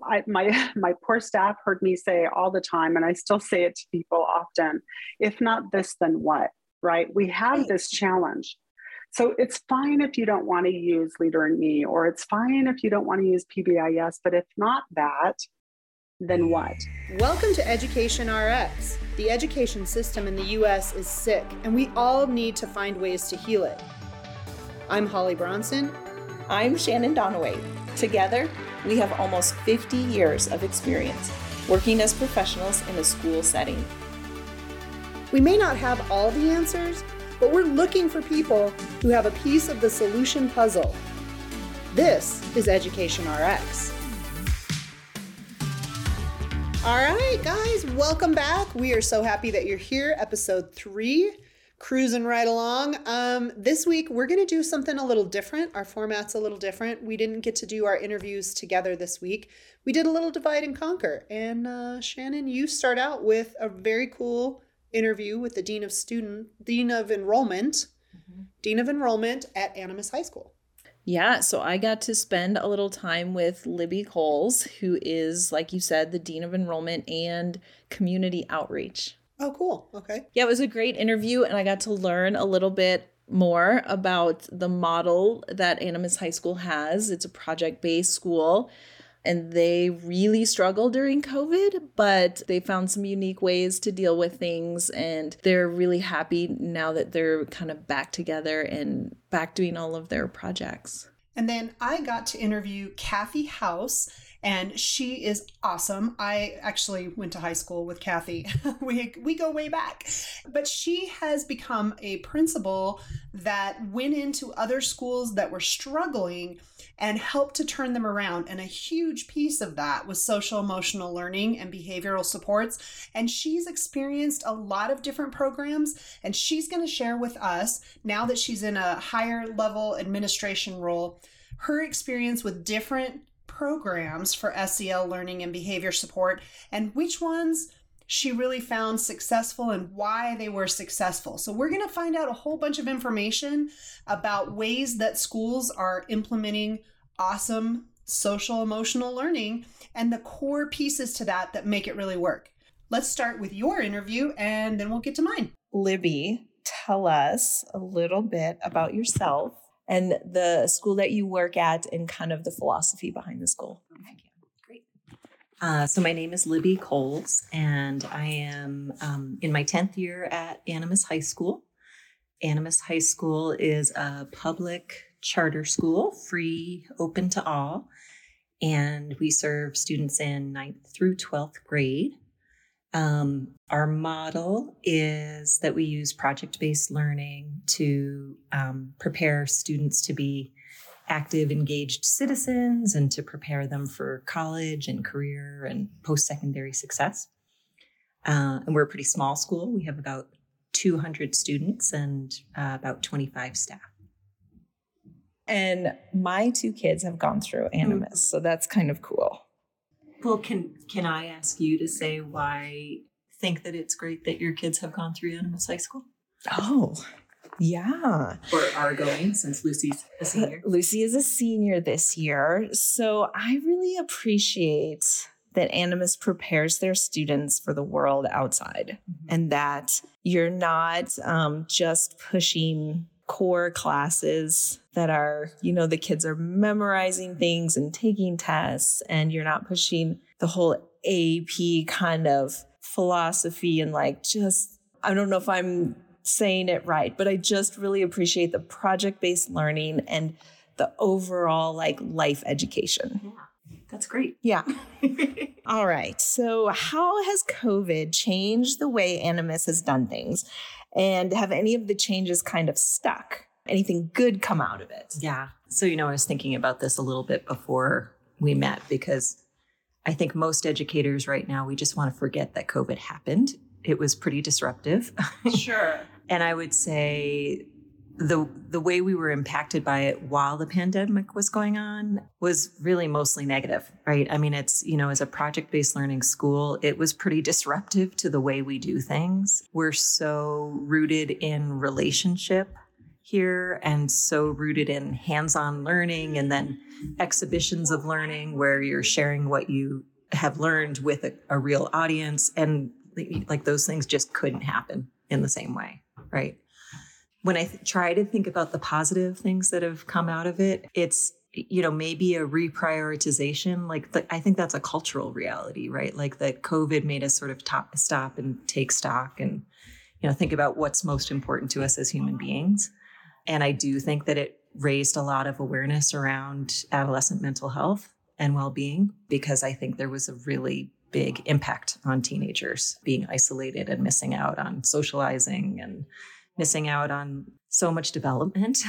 My poor staff heard me say all the time, and I still say it to people often, if not this, then what, right? We have this challenge. So it's fine if you don't want to use Leader in Me, or it's fine if you don't want to use PBIS, but if not that, then what? Welcome to EducationRx. The education system in the U.S. is sick, and we all need to find ways to heal it. I'm Holly Bronson. I'm Shannon Donaway. Together, we have almost 50 years of experience working as professionals in a school setting. We may not have all the answers, but we're looking for people who have a piece of the solution puzzle. This is EducationRx. All right, guys, welcome back. We are so happy that you're here. Episode 3, cruising right along. This week, we're going to do something a little different. Our format's a little different. We didn't get to do our interviews together this week. We did a little divide and conquer. And Shannon, you start out with a very cool interview with the Dean of Enrollment at Animas High School. Yeah, so I got to spend a little time with Libby Coles, who is, like you said, the Dean of Enrollment and Community Outreach. Oh, cool. Okay. Yeah, it was a great interview, and I got to learn a little bit more about the model that Animas High School has. It's a project-based school, and they really struggled during COVID, but they found some unique ways to deal with things, and they're really happy now that they're kind of back together and back doing all of their projects. And then I got to interview Kathy House, and she is awesome. I actually went to high school with Kathy. We go way back. But she has become a principal that went into other schools that were struggling and helped to turn them around. And a huge piece of that was social emotional learning and behavioral supports. And she's experienced a lot of different programs. And she's going to share with us, now that she's in a higher level administration role, her experience with different programs for SEL learning and behavior support, and which ones she really found successful and why they were successful. So we're going to find out a whole bunch of information about ways that schools are implementing awesome social emotional learning and the core pieces to that that make it really work. Let's start with your interview and then we'll get to mine. Libby, tell us a little bit about yourself and the school that you work at and kind of the philosophy behind the school. Thank you. Great. So my name is Libby Coles, and I am in my 10th year at Animas High School. Animas High School is a public charter school, free, open to all, and we serve students in 9th through 12th grade. Our model is that we use project-based learning to prepare students to be active, engaged citizens and to prepare them for college and career and post-secondary success. And we're a pretty small school. We have about 200 students and about 25 staff. And my 2 kids have gone through Animas, so that's kind of cool. Well, can I ask you to say why think that it's great that your kids have gone through Animas High School? Oh, yeah. Or are going, since Lucy's a senior. Lucy is a senior this year. So I really appreciate that Animas prepares their students for the world outside, and that you're not just pushing core classes that are, you know, the kids are memorizing things and taking tests, and you're not pushing the whole AP kind of philosophy and like, just, I don't know if I'm saying it right, but I just really appreciate the project-based learning and the overall like life education. Yeah, that's great. Yeah. All right. So how has COVID changed the way Animas has done things? And have any of the changes kind of stuck? Anything good come out of it? Yeah. So, you know, I was thinking about this a little bit before we met, because I think most educators right now, we just want to forget that COVID happened. It was pretty disruptive. Sure. And I would say the way we were impacted by it while the pandemic was going on was really mostly negative, right? I mean, it's, you know, as a project-based learning school, it was pretty disruptive to the way we do things. We're so rooted in relationship, here and so rooted in hands-on learning and then exhibitions of learning where you're sharing what you have learned with a real audience. And like those things just couldn't happen in the same way, right? When I try to think about the positive things that have come out of it, it's, you know, maybe a reprioritization. Like I think that's a cultural reality, right? Like that COVID made us sort of stop and take stock and, you know, think about what's most important to us as human beings. And I do think that it raised a lot of awareness around adolescent mental health and well-being, because I think there was a really big impact on teenagers being isolated and missing out on socializing and missing out on so much development,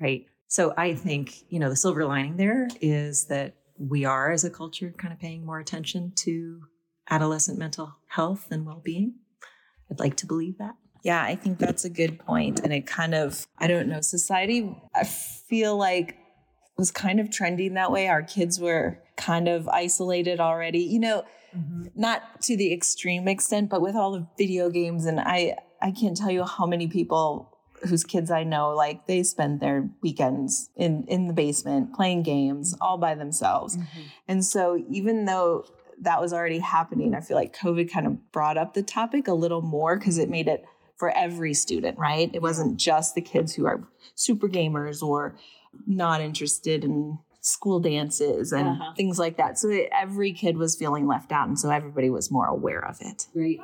right? So I think, you know, the silver lining there is that we are, as a culture, kind of paying more attention to adolescent mental health and well-being. I'd like to believe that. Yeah, I think that's a good point. And it kind of, I don't know, society, I feel like, was kind of trending that way. Our kids were kind of isolated already, you know, not to the extreme extent, but with all the video games. And I can't tell you how many people whose kids I know, like they spend their weekends in the basement playing games all by themselves. Mm-hmm. And so even though that was already happening, I feel like COVID kind of brought up the topic a little more because it made it for every student, right? It wasn't just the kids who are super gamers or not interested in school dances and things like that. So every kid was feeling left out. And so everybody was more aware of it. Right.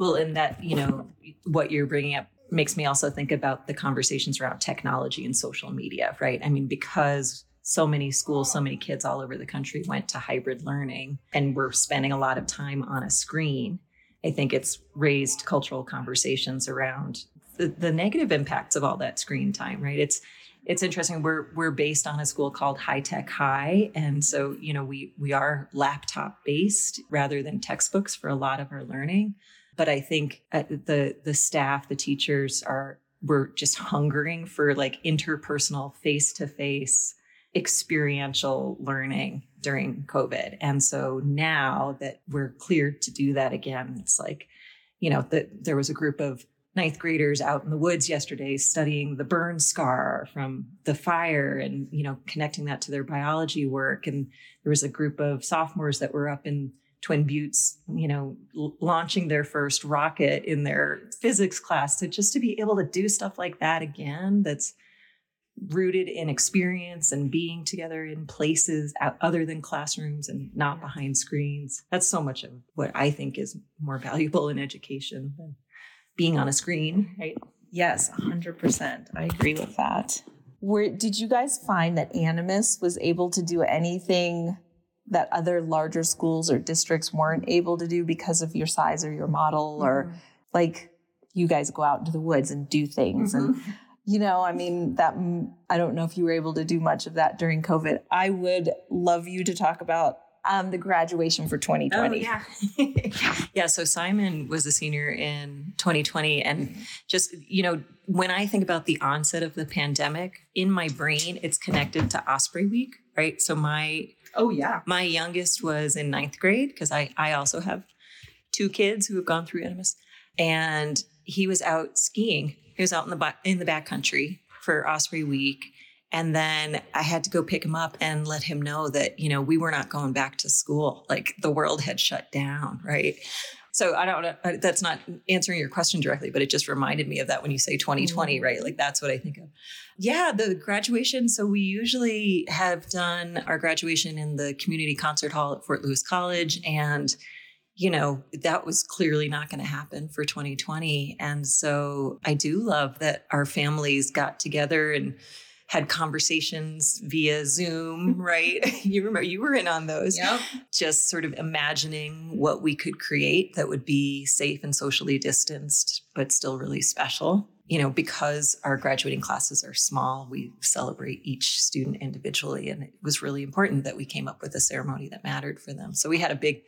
Well, and that, you know, what you're bringing up makes me also think about the conversations around technology and social media, right? I mean, because so many schools, so many kids all over the country went to hybrid learning and were spending a lot of time on a screen. I think it's raised cultural conversations around the negative impacts of all that screen time, right? It's interesting. We're based on a school called High Tech High. And so, you know, we are laptop based rather than textbooks for a lot of our learning. But I think the staff, the teachers were just hungering for like interpersonal, face-to-face, experiential learning during COVID. And so now that we're cleared to do that again, it's like, you know, there was a group of ninth graders out in the woods yesterday studying the burn scar from the fire and, you know, connecting that to their biology work. And there was a group of sophomores that were up in Twin Buttes, you know, launching their first rocket in their physics class. So just to be able to do stuff like that again, that's rooted in experience and being together in places other than classrooms and not behind screens. That's so much of what I think is more valuable in education than being on a screen, right? Yes, 100%. I agree with that. Did you guys find that Animas was able to do anything that other larger schools or districts weren't able to do because of your size or your model, or like you guys go out into the woods and do things? And, you know, I mean, that, I don't know if you were able to do much of that during COVID. I would love you to talk about the graduation for 2020. Oh, yeah. Yeah. So Simon was a senior in 2020. And just, you know, when I think about the onset of the pandemic, in my brain, it's connected to Osprey Week, right? So my youngest was in ninth grade because I also have two kids who have gone through Animas, and he was out skiing. He was out in the backcountry for Osprey Week. And then I had to go pick him up and let him know that, you know, we were not going back to school. Like the world had shut down, right? So I don't know, that's not answering your question directly, but it just reminded me of that when you say 2020, right? Like that's what I think of. Yeah, the graduation. So we usually have done our graduation in the community concert hall at Fort Lewis College. And, you know, that was clearly not going to happen for 2020. And so I do love that our families got together and had conversations via Zoom, right? You remember you were in on those. Yep. Just sort of imagining what we could create that would be safe and socially distanced, but still really special. You know, because our graduating classes are small, we celebrate each student individually. And it was really important that we came up with a ceremony that mattered for them. So we had a big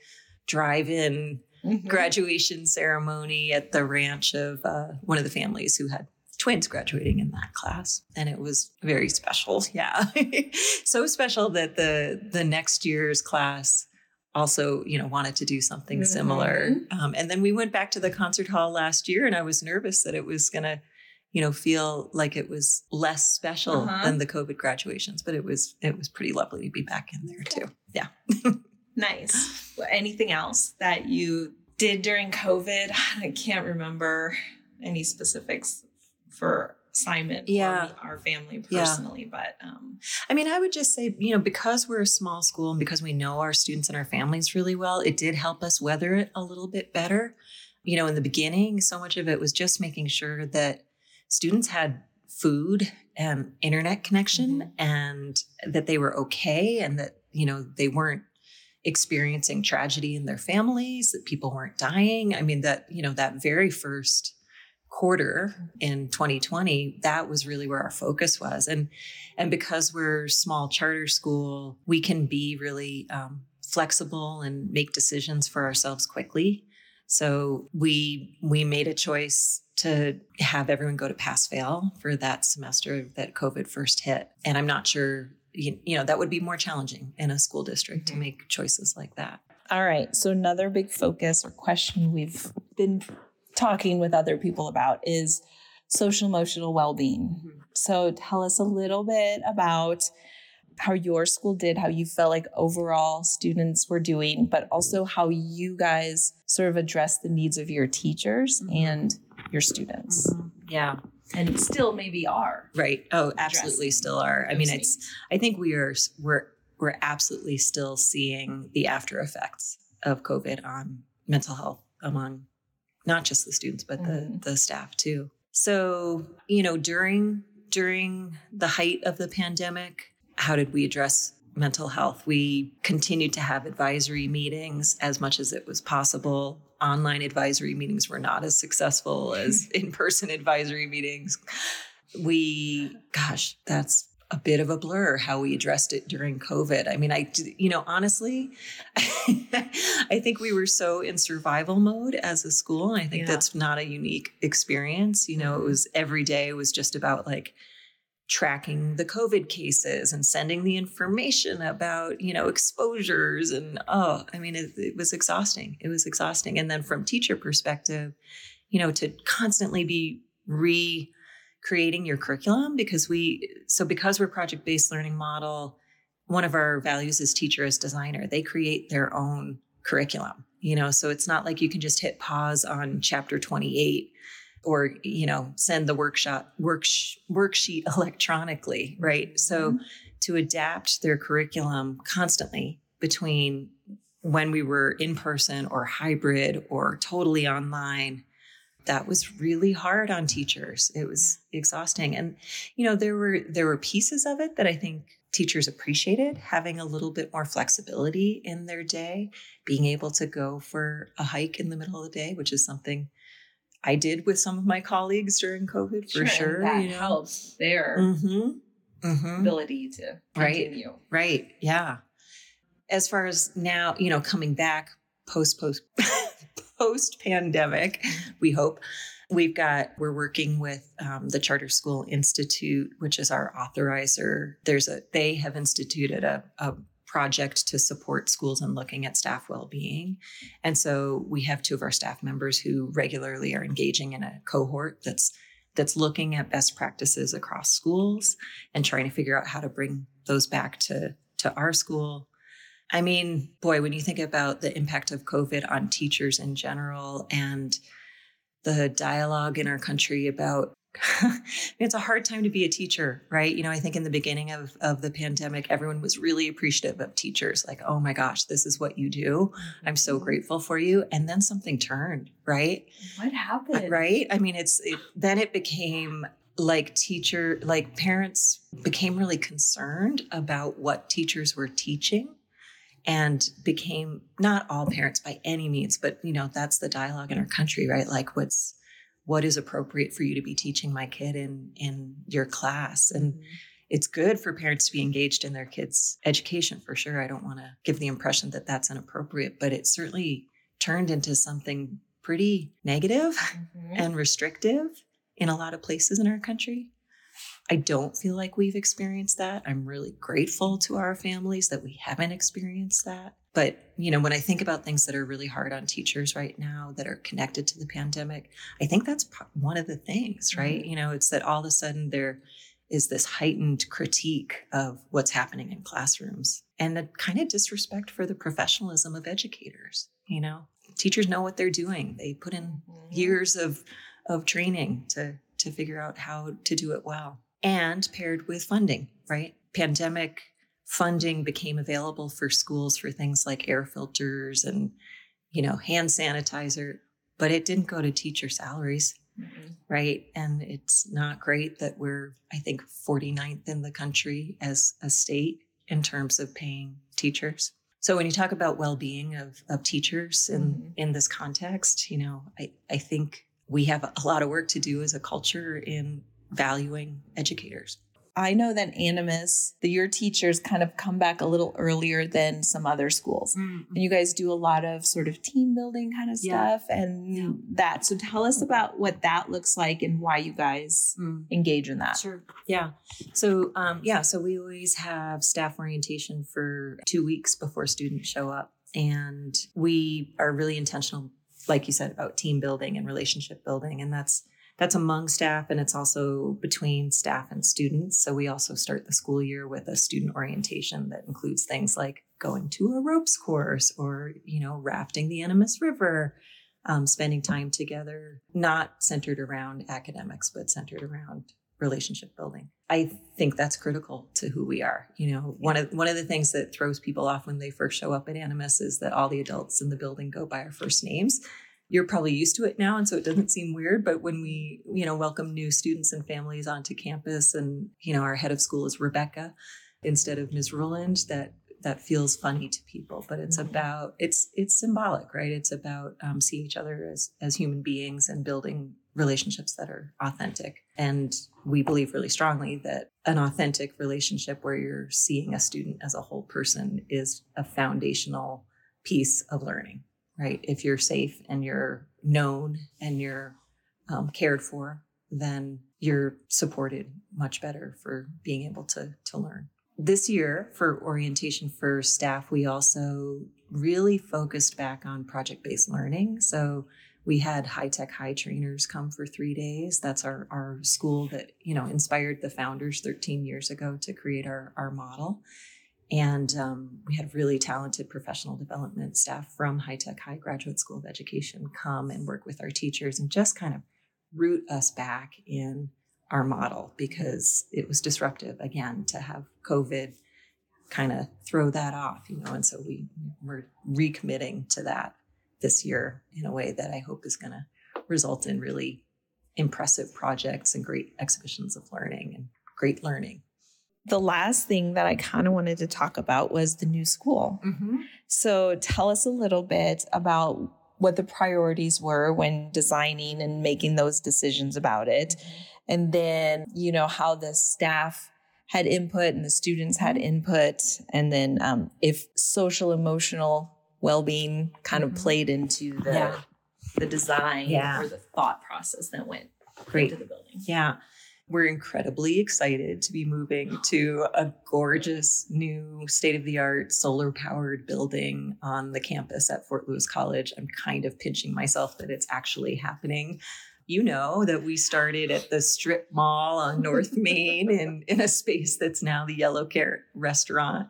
drive-in graduation ceremony at the ranch of one of the families who had twins graduating in that class. And it was very special. Yeah. So special that the next year's class also, you know, wanted to do something similar. And then we went back to the concert hall last year, and I was nervous that it was going to, you know, feel like it was less special than the COVID graduations, but it was pretty lovely to be back in there too. Yeah. Nice. Well, anything else that you did during COVID? I can't remember any specifics for Simon or our family personally, but I mean, I would just say, you know, because we're a small school and because we know our students and our families really well, it did help us weather it a little bit better. You know, in the beginning, so much of it was just making sure that students had food and internet connection and that they were okay and that, you know, they weren't experiencing tragedy in their families, that people weren't dying. I mean, that, you know, that very first quarter in 2020, that was really where our focus was. And because we're a small charter school, we can be really flexible and make decisions for ourselves quickly. So we made a choice to have everyone go to pass-fail for that semester that COVID first hit. And I'm not sure, you know, that would be more challenging in a school district to make choices like that. All right. So another big focus or question we've been talking with other people about is social emotional well-being. So tell us a little bit about how your school did, how you felt like overall students were doing, but also how you guys sort of addressed the needs of your teachers and your students. Yeah. And still maybe are. Right. Oh, absolutely still are. I mean, I think we're absolutely still seeing the after effects of COVID on mental health among not just the students, but the staff too. So, you know, during the height of the pandemic, how did we address mental health? We continued to have advisory meetings as much as it was possible. Online advisory meetings were not as successful as in-person advisory meetings. That's a bit of a blur how we addressed it during COVID. I mean, honestly, I think we were so in survival mode as a school. And I think that's not a unique experience. You know, it was every day was just about like tracking the COVID cases and sending the information about, you know, exposures. And, it was exhausting. It was exhausting. And then from teacher perspective, you know, to constantly be creating your curriculum because we're project-based learning model, one of our values is teacher as designer. They create their own curriculum, you know, so it's not like you can just hit pause on chapter 28 or, you know, send the worksheet electronically, right? So to adapt their curriculum constantly between when we were in person or hybrid or totally online, that was really hard on teachers. It was exhausting. And, you know, there were pieces of it that I think teachers appreciated, having a little bit more flexibility in their day, being able to go for a hike in the middle of the day, which is something I did with some of my colleagues during COVID for sure. That helps their ability to continue. Right. Yeah. As far as now, you know, coming back post-pandemic, we hope. We're working with the Charter School Institute, which is our authorizer. They have instituted a project to support schools in looking at staff well-being. And so we have two of our staff members who regularly are engaging in a cohort that's looking at best practices across schools and trying to figure out how to bring those back to our school. I mean, boy, when you think about the impact of COVID on teachers in general and the dialogue in our country about, it's a hard time to be a teacher, right? You know, I think in the beginning of the pandemic, everyone was really appreciative of teachers. Like, oh my gosh, this is what you do. I'm so grateful for you. And then something turned, right? What happened? Right? I mean, then it became like parents became really concerned about what teachers were teaching. And became not all parents by any means, but you know, that's the dialogue in our country, right? Like what is appropriate for you to be teaching my kid in your class. And it's good for parents to be engaged in their kids' education for sure. I don't want to give the impression that that's inappropriate, but it certainly turned into something pretty negative and restrictive in a lot of places in our country. I don't feel like we've experienced that. I'm really grateful to our families that we haven't experienced that. But, you know, when I think about things that are really hard on teachers right now that are connected to the pandemic, I think that's one of the things, right? Mm-hmm. You know, it's that all of a sudden there is this heightened critique of what's happening in classrooms and a kind of disrespect for the professionalism of educators. You know, teachers know what they're doing. They put in mm-hmm. years of training to figure out how to do it well. And paired with funding, right? Pandemic funding became available for schools for things like air filters and, you know, hand sanitizer, but it didn't go to teacher salaries, mm-hmm. right? And it's not great that we're, I think, 49th in the country as a state in terms of paying teachers. So when you talk about well-being of teachers mm-hmm. in this context, you know, I think we have a lot of work to do as a culture in valuing educators. I know that Animas, your teachers kind of come back a little earlier than some other schools. Mm-hmm. And you guys do a lot of sort of team building kind of stuff and that. So tell us about what that looks like and why you guys engage in that. Sure. Yeah. So, so we always have staff orientation for 2 weeks before students show up. And we are really intentional, like you said, about team building and relationship building. And that's among staff, and it's also between staff and students. So we also start the school year with a student orientation that includes things like going to a ropes course or, you know, rafting the Animas River, spending time together, not centered around academics, but centered around relationship building. I think that's critical to who we are. You know, one of the things that throws people off when they first show up at Animas is that all the adults in the building go by our first names. You're probably used to it now, and so it doesn't seem weird. But when we, you know, welcome new students and families onto campus, and, you know, our head of school is Rebecca instead of Ms. Ruland, that feels funny to people. But it's about it's symbolic, right? It's about seeing each other as human beings and building relationships that are authentic. And we believe really strongly that an authentic relationship where you're seeing a student as a whole person is a foundational piece of learning. Right? If you're safe and you're known and you're cared for, then you're supported much better for being able to learn. This year for orientation for staff, we also really focused back on project-based learning. So we had High Tech High trainers come for 3 days. That's our school that, you know, inspired the founders 13 years ago to create our model. And we had really talented professional development staff from High Tech High Graduate School of Education come and work with our teachers and just kind of root us back in our model, because it was disruptive, again, to have COVID kind of throw that off, you know. And so we're recommitting to that this year in a way that I hope is going to result in really impressive projects and great exhibitions of learning and great learning. The last thing that I kind of wanted to talk about was the new school. Mm-hmm. So tell us a little bit about what the priorities were when designing and making those decisions about it. And then, you know, how the staff had input and the students had input. And then if social emotional well-being kind of played into the design or the thought process that went into the building. Yeah. We're incredibly excited to be moving to a gorgeous new state-of-the-art solar-powered building on the campus at Fort Lewis College. I'm kind of pinching myself that it's actually happening. You know that we started at the strip mall on North Main in a space that's now the Yellow Carrot restaurant.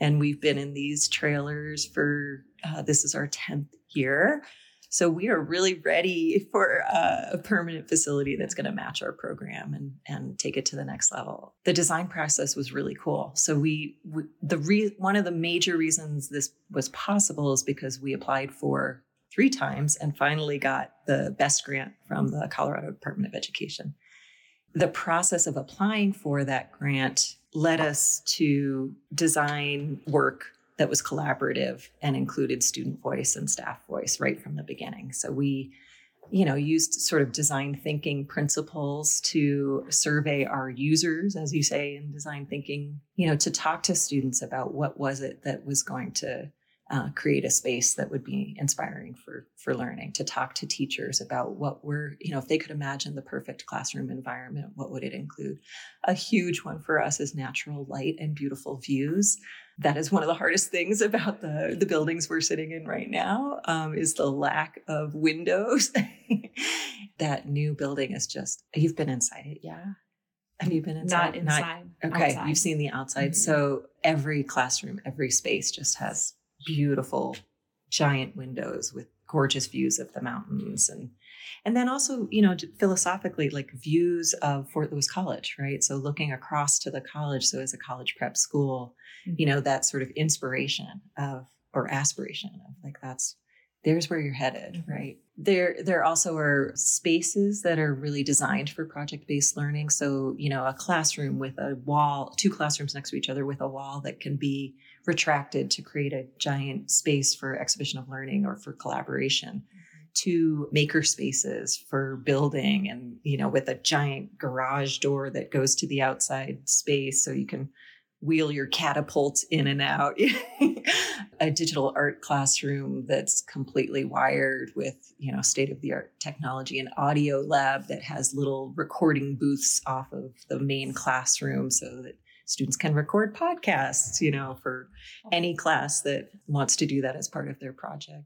And we've been in these trailers for, this is our 10th year. So we are really ready for a permanent facility that's going to match our program and take it to the next level. The design process was really cool. So one of the major reasons this was possible is because we applied for 3 times and finally got the best grant from the Colorado Department of Education. The process of applying for that grant led us to design work that was collaborative and included student voice and staff voice right from the beginning. So we, you know, used sort of design thinking principles to survey our users, as you say, in design thinking, you know, to talk to students about what was it that was going to create a space that would be inspiring for learning, to talk to teachers about what were, you know, if they could imagine the perfect classroom environment, what would it include? A huge one for us is natural light and beautiful views. That is one of the hardest things about the buildings we're sitting in right now, is the lack of windows. That new building is just, you've been inside it, yeah? Have you been inside? Not inside. Okay, outside. You've seen the outside. Mm-hmm. So every classroom, every space just has beautiful, giant windows with gorgeous views of the mountains. And then also, you know, philosophically, like views of Fort Lewis College, right? So looking across to the college. So as a college prep school, mm-hmm. you know, that sort of inspiration of, or aspiration of, like, there's where you're headed, mm-hmm. right? There also are spaces that are really designed for project-based learning. So, you know, a classroom with a wall, two classrooms next to each other with a wall that can be retracted to create a giant space for exhibition of learning or for collaboration, mm-hmm. to maker spaces for building, and, you know, with a giant garage door that goes to the outside space so you can wheel your catapult in and out. A digital art classroom that's completely wired with, you know, state-of-the-art technology, and audio lab that has little recording booths off of the main classroom so that students can record podcasts, you know, for any class that wants to do that as part of their project.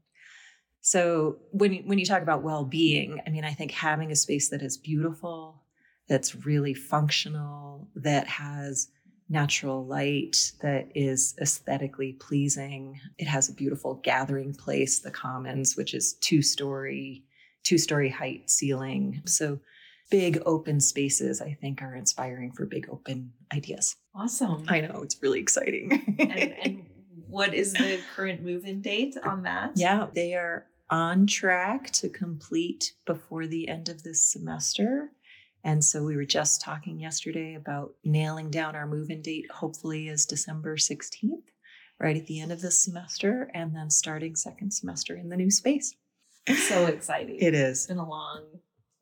So when you talk about well-being, I mean, I think having a space that is beautiful, that's really functional, that has natural light, that is aesthetically pleasing. It has a beautiful gathering place, the Commons, which is two-story height ceiling. So big open spaces, I think, are inspiring for big open ideas. Awesome. I know, it's really exciting. And what is the current move-in date on that? Yeah, they are on track to complete before the end of this semester. And so we were just talking yesterday about nailing down our move-in date, hopefully is December 16th, right at the end of this semester, and then starting second semester in the new space. It's so exciting. It is.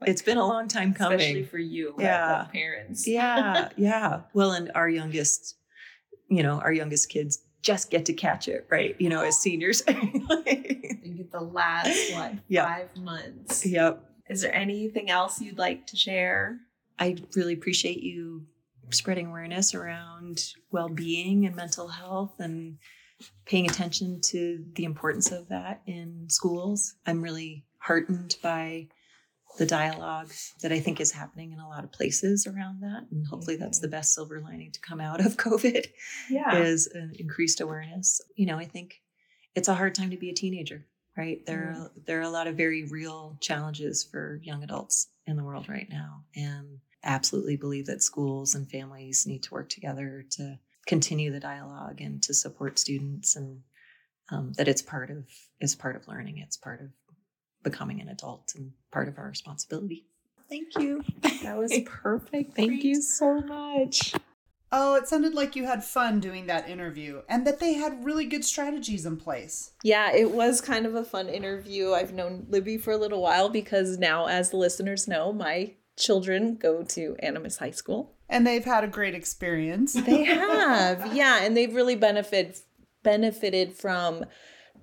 It's been a long time coming. Especially for you, yeah. Like parents. Yeah, yeah. Well, and our youngest kids just get to catch it, right? You know, as seniors. You get the last, 5 months. Yep. Is there anything else you'd like to share? I really appreciate you spreading awareness around well-being and mental health and paying attention to the importance of that in schools. I'm really heartened by the dialogue that I think is happening in a lot of places around that. And hopefully that's the best silver lining to come out of COVID, is an increased awareness. You know, I think it's a hard time to be a teenager. Right. There are a lot of very real challenges for young adults in the world right now, and absolutely believe that schools and families need to work together to continue the dialogue and to support students, and that it's part of learning. It's part of becoming an adult and part of our responsibility. Thank you. That was perfect. Thank you so much. Oh, it sounded like you had fun doing that interview, and that they had really good strategies in place. Yeah, it was kind of a fun interview. I've known Libby for a little while because now, as the listeners know, my children go to Animas High School. And they've had a great experience. They have, yeah. And they've really benefited from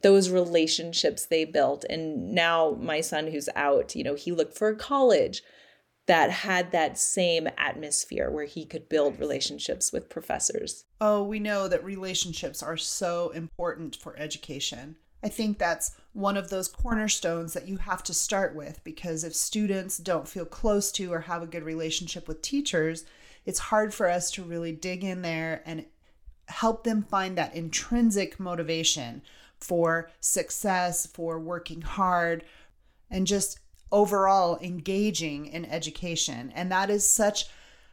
those relationships they built. And now my son, who's out, you know, he looked for a college that had that same atmosphere where he could build relationships with professors. Oh, we know that relationships are so important for education. I think that's one of those cornerstones that you have to start with, because if students don't feel close to or have a good relationship with teachers, it's hard for us to really dig in there and help them find that intrinsic motivation for success, for working hard, and just overall engaging in education. And that is such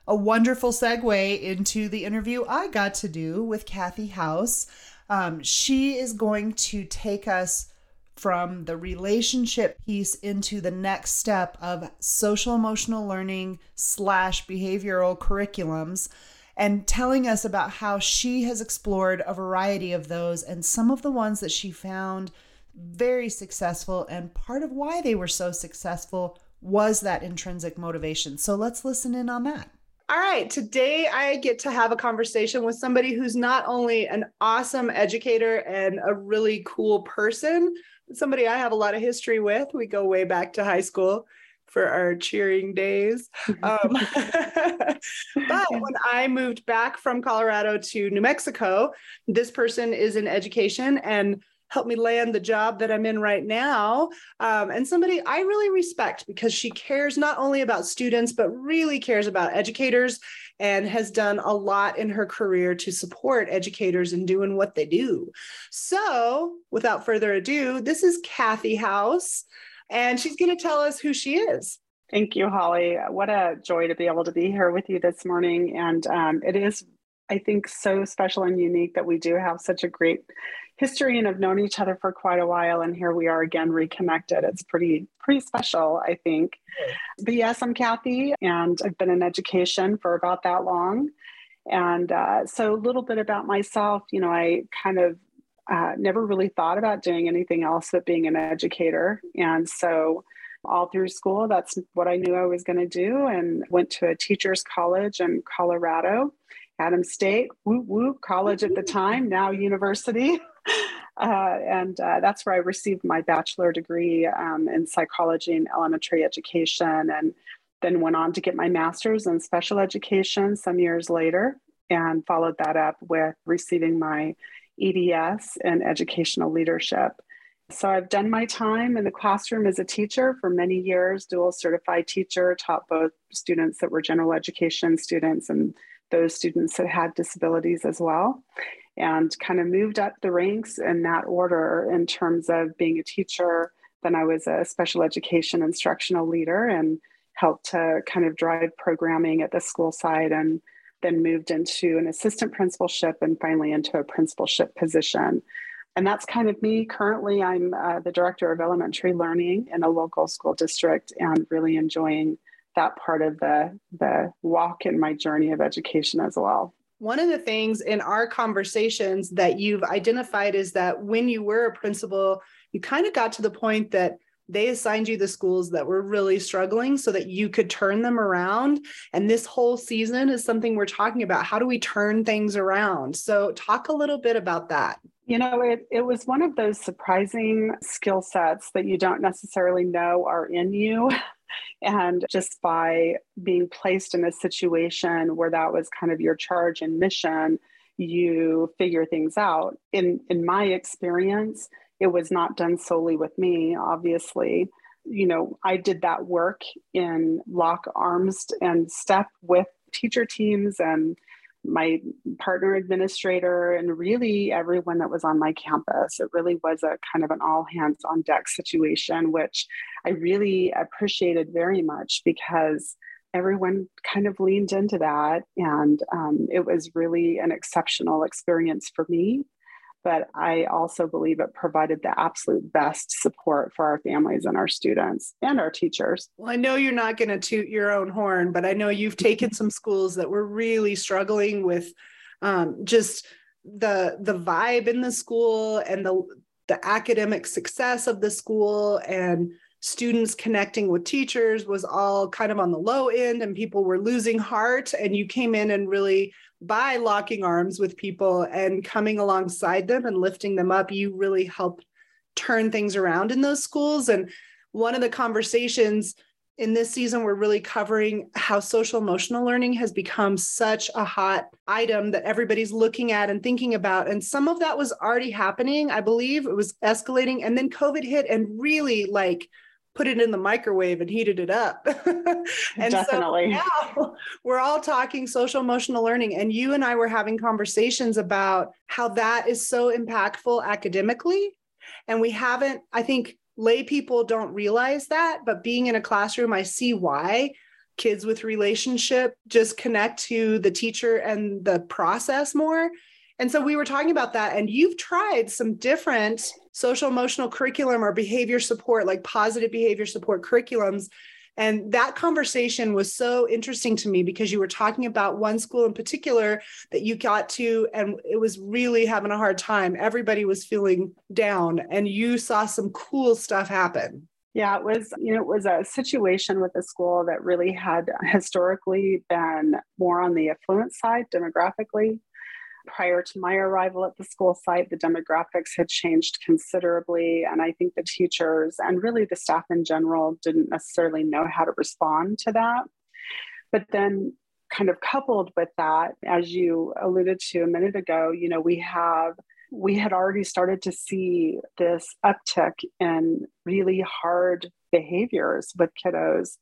a wonderful segue into the interview I got to do with Kathy House. She is going to take us from the relationship piece into the next step of social emotional learning / behavioral curriculums, and telling us about how she has explored a variety of those, and some of the ones that she found very successful, and part of why they were so successful was that intrinsic motivation. So let's listen in on that. All right, today I get to have a conversation with somebody who's not only an awesome educator and a really cool person, but somebody I have a lot of history with. We go way back to high school for our cheering days. But when I moved back from Colorado to New Mexico, this person is in education and helped me land the job that I'm in right now. And somebody I really respect because she cares not only about students, but really cares about educators and has done a lot in her career to support educators in doing what they do. So without further ado, this is Kathy House, and she's going to tell us who she is. Thank you, Holly. What a joy to be able to be here with you this morning. And it is, I think, so special and unique that we do have such a great history and have known each other for quite a while, and here we are again reconnected. It's pretty special, I think. But yes, I'm Kathy, and I've been in education for about that long. And so a little bit about myself, you know, I kind of never really thought about doing anything else but being an educator. And so all through school, that's what I knew I was going to do, and went to a teacher's college in Colorado, Adams State, whoop, whoop, college at the time, now university. And that's where I received my bachelor degree in psychology and elementary education, and then went on to get my master's in special education some years later, and followed that up with receiving my EDS in educational leadership. So I've done my time in the classroom as a teacher for many years, dual certified teacher, taught both students that were general education students and those students that had disabilities as well, and kind of moved up the ranks in that order in terms of being a teacher. Then I was a special education instructional leader and helped to kind of drive programming at the school side, and then moved into an assistant principalship and finally into a principalship position. And that's kind of me. Currently, I'm the director of elementary learning in a local school district, and really enjoying that part of the walk in my journey of education as well. One of the things in our conversations that you've identified is that when you were a principal, you kind of got to the point that they assigned you the schools that were really struggling so that you could turn them around. And this whole season is something we're talking about. How do we turn things around? So talk a little bit about that. You know, it was one of those surprising skill sets that you don't necessarily know are in you. And just by being placed in a situation where that was kind of your charge and mission, you figure things out. In my experience, it was not done solely with me, obviously. You know, I did that work in lock arms and step with teacher teams and my partner administrator and really everyone that was on my campus. It really was a kind of an all hands on deck situation, which I really appreciated very much because everyone kind of leaned into that. And it was really an exceptional experience for me. But I also believe it provided the absolute best support for our families and our students and our teachers. Well, I know you're not going to toot your own horn, but I know you've taken some schools that were really struggling with just the vibe in the school and the academic success of the school, and students connecting with teachers was all kind of on the low end, and people were losing heart. And you came in and really, by locking arms with people and coming alongside them and lifting them up, you really helped turn things around in those schools. And one of the conversations in this season, we're really covering how social emotional learning has become such a hot item that everybody's looking at and thinking about. And some of that was already happening, I believe. It was escalating. And then COVID hit and really put it in the microwave and heated it up. And definitely. So now we're all talking social emotional learning, and you and I were having conversations about how that is so impactful academically. And we haven't, I think lay people don't realize that, but being in a classroom, I see why kids with relationship just connect to the teacher and the process more. And so we were talking about that, and you've tried some different social emotional curriculum or behavior support, like positive behavior support curriculums. And that conversation was so interesting to me because you were talking about one school in particular that you got to, and it was really having a hard time. Everybody was feeling down, and you saw some cool stuff happen. Yeah, it was, it was a situation with the school that really had historically been more on the affluent side demographically. Prior to my arrival at the school site, the demographics had changed considerably. And I think the teachers and really the staff in general didn't necessarily know how to respond to that. But then kind of coupled with that, as you alluded to a minute ago, we had already started to see this uptick in really hard behaviors with kiddos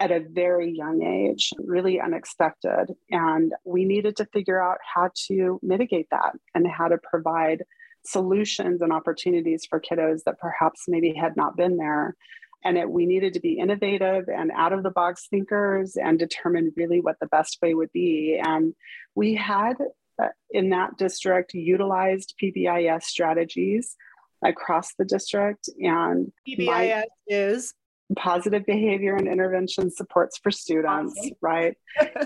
at a very young age, really unexpected. And we needed to figure out how to mitigate that and how to provide solutions and opportunities for kiddos that perhaps maybe had not been there. And we needed to be innovative and out-of-the-box thinkers and determine really what the best way would be. And we had, in that district, utilized PBIS strategies across the district. And PBIS is positive behavior and intervention supports for students, right?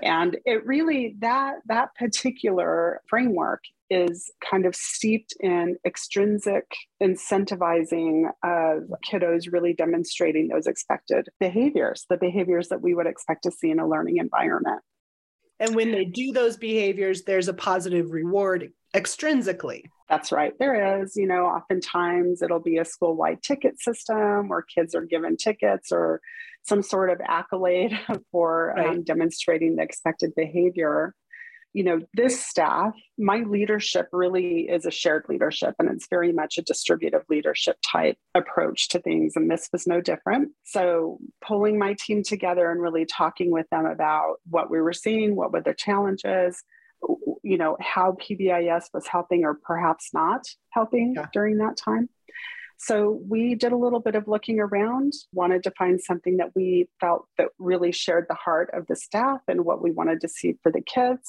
And it really, that particular framework is kind of steeped in extrinsic incentivizing of kiddos really demonstrating those expected behaviors, the behaviors that we would expect to see in a learning environment. And when they do those behaviors, there's a positive reward extrinsically. That's right. There is, oftentimes it'll be a school-wide ticket system where kids are given tickets or some sort of accolade for demonstrating the expected behavior. This staff, my leadership really is a shared leadership, and it's very much a distributive leadership type approach to things. And this was no different. So pulling my team together and really talking with them about what we were seeing, what were their challenges, how PBIS was helping or perhaps not helping during that time. So we did a little bit of looking around, wanted to find something that we felt that really shared the heart of the staff and what we wanted to see for the kids.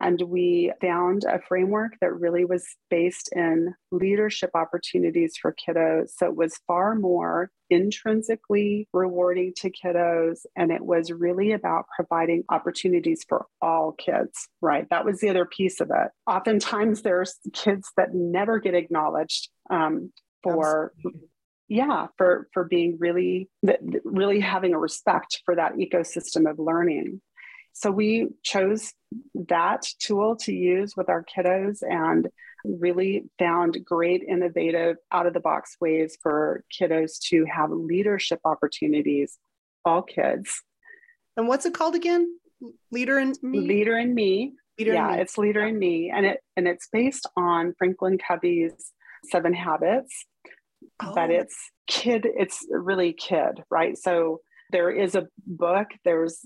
And we found a framework that really was based in leadership opportunities for kiddos. So it was far more intrinsically rewarding to kiddos. And it was really about providing opportunities for all kids, right? That was the other piece of it. Oftentimes there's kids that never get acknowledged, for being really having a respect for that ecosystem of learning. So we chose that tool to use with our kiddos and really found great, innovative, out-of-the-box ways for kiddos to have leadership opportunities, all kids. And what's it called again? Leader in Me? Leader in Me. It's Leader in Me. And it's based on Franklin Covey's 7 Habits, but it's really kid, right? So there is a book, there's,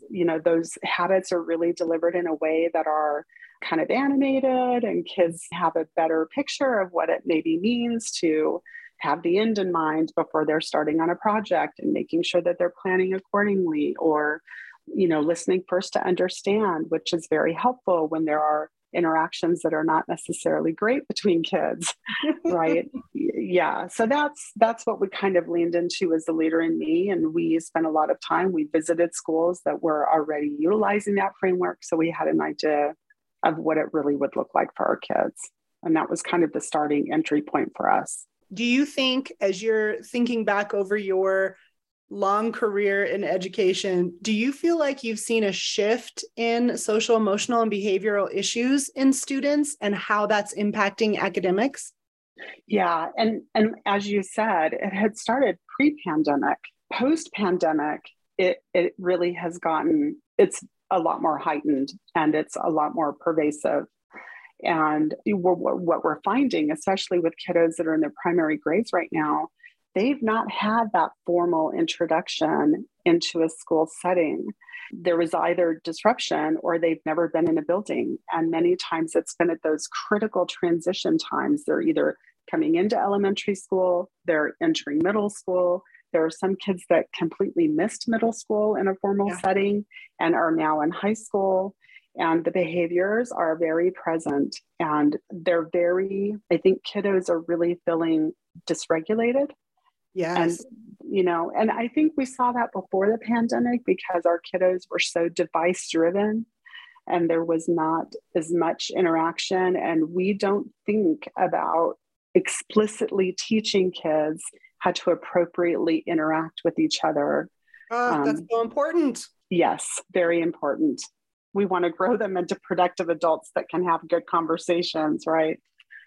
those habits are really delivered in a way that are kind of animated and kids have a better picture of what it maybe means to have the end in mind before they're starting on a project and making sure that they're planning accordingly or, listening first to understand, which is very helpful when there are interactions that are not necessarily great between kids, right? Yeah. So that's what we kind of leaned into as the Leader in Me. And we spent a lot of time, we visited schools that were already utilizing that framework. So we had an idea of what it really would look like for our kids. And that was kind of the starting entry point for us. Do you think, as you're thinking back over your long career in education, do you feel like you've seen a shift in social, emotional, and behavioral issues in students and how that's impacting academics? Yeah. And as you said, it had started pre-pandemic. Post-pandemic, it really has gotten, it's a lot more heightened and it's a lot more pervasive. And what we're finding, especially with kiddos that are in their primary grades right now, they've not had that formal introduction into a school setting. There was either disruption or they've never been in a building. And many times it's been at those critical transition times. They're either coming into elementary school, they're entering middle school. There are some kids that completely missed middle school in a formal setting and are now in high school. And the behaviors are very present. And they're I think kiddos are really feeling dysregulated. Yes. And, and I think we saw that before the pandemic because our kiddos were so device driven and there was not as much interaction. And we don't think about explicitly teaching kids how to appropriately interact with each other. That's so important. Yes, very important. We want to grow them into productive adults that can have good conversations, right?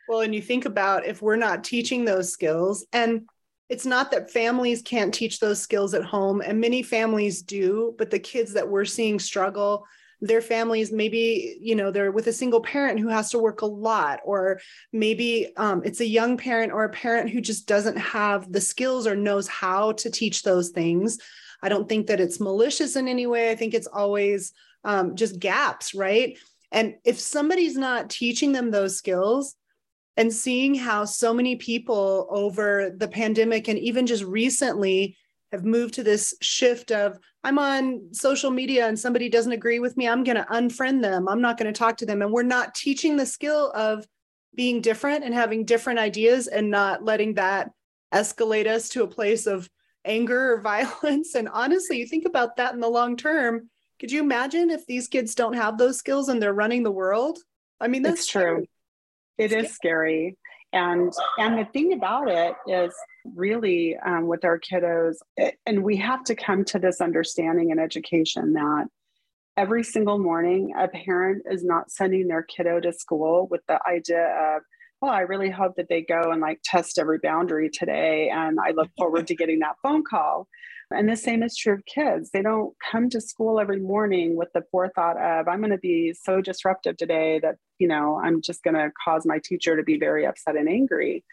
Well, and you think about if we're not teaching those skills, and it's not that families can't teach those skills at home, and many families do, but the kids that we're seeing struggle, their families, maybe, you know, they're with a single parent who has to work a lot, or maybe it's a young parent or a parent who just doesn't have the skills or knows how to teach those things. I don't think that it's malicious in any way. I think it's always just gaps, right? And if somebody's not teaching them those skills, and seeing how so many people over the pandemic and even just recently have moved to this shift of, I'm on social media and somebody doesn't agree with me, I'm going to unfriend them, I'm not going to talk to them. And we're not teaching the skill of being different and having different ideas and not letting that escalate us to a place of anger or violence. And honestly, you think about that in the long term. Could you imagine if these kids don't have those skills and they're running the world? I mean, that's true. It is scary. And the thing about it is really with our kiddos, and we have to come to this understanding in education that every single morning, a parent is not sending their kiddo to school with the idea of, well, I really hope that they go and like test every boundary today. And I look forward to getting that phone call. And the same is true of kids. They don't come to school every morning with the forethought of, I'm going to be so disruptive today that, you know, I'm just going to cause my teacher to be very upset and angry.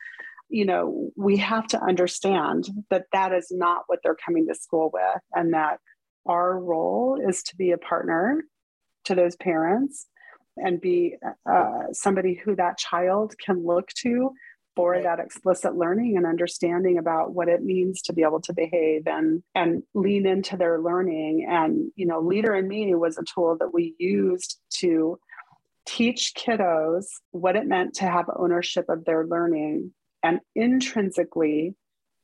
You know, we have to understand that that is not what they're coming to school with, and that our role is to be a partner to those parents and be somebody who that child can look to for that explicit learning and understanding about what it means to be able to behave and lean into their learning. And, you know, Leader in Me was a tool that we used to teach kiddos what it meant to have ownership of their learning and intrinsically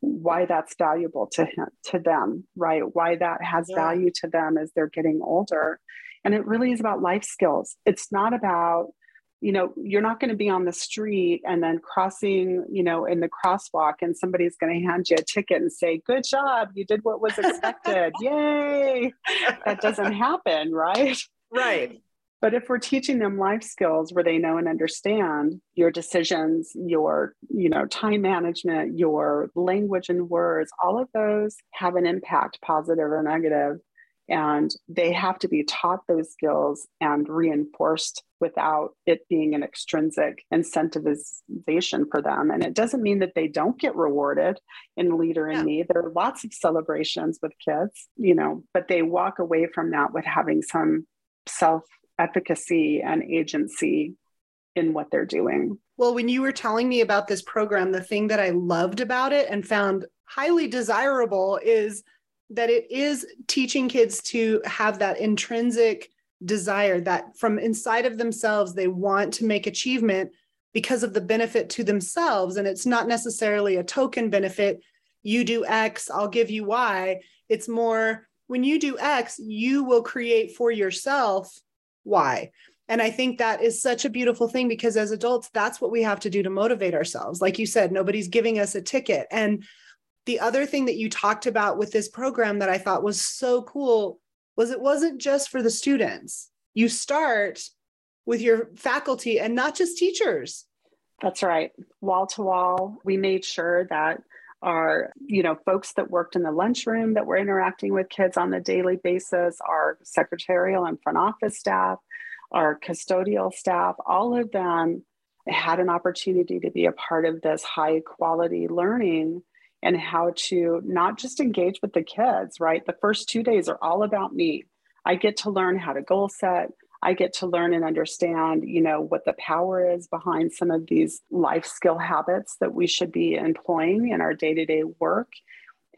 why that's valuable to them, right? Why that has value to them as they're getting older. And it really is about life skills. It's not about, you know, you're not going to be on the street and then crossing, you know, in the crosswalk, and somebody's going to hand you a ticket and say, good job, you did what was expected. Yay. That doesn't happen, right? Right. But if we're teaching them life skills where they know and understand your decisions, your, you know, time management, your language and words, all of those have an impact, positive or negative. And they have to be taught those skills and reinforced without it being an extrinsic incentivization for them. And it doesn't mean that they don't get rewarded in Leader in Me. There are lots of celebrations with kids, you know, but they walk away from that with having some self-efficacy and agency in what they're doing. Well, when you were telling me about this program, the thing that I loved about it and found highly desirable is that it is teaching kids to have that intrinsic desire that from inside of themselves, they want to make achievement because of the benefit to themselves. And it's not necessarily a token benefit. You do X, I'll give you Y. It's more, when you do X, you will create for yourself Y. And I think that is such a beautiful thing, because as adults, that's what we have to do to motivate ourselves. Like you said, nobody's giving us a ticket. And the other thing that you talked about with this program that I thought was so cool was it wasn't just for the students. You start with your faculty and not just teachers. That's right. Wall to wall. We made sure that our, you know, folks that worked in the lunchroom that were interacting with kids on a daily basis, our secretarial and front office staff, our custodial staff, all of them had an opportunity to be a part of this high quality learning and how to not just engage with the kids, right? The first 2 days are all about me. I get to learn how to goal set. I get to learn and understand, you know, what the power is behind some of these life skill habits that we should be employing in our day-to-day work.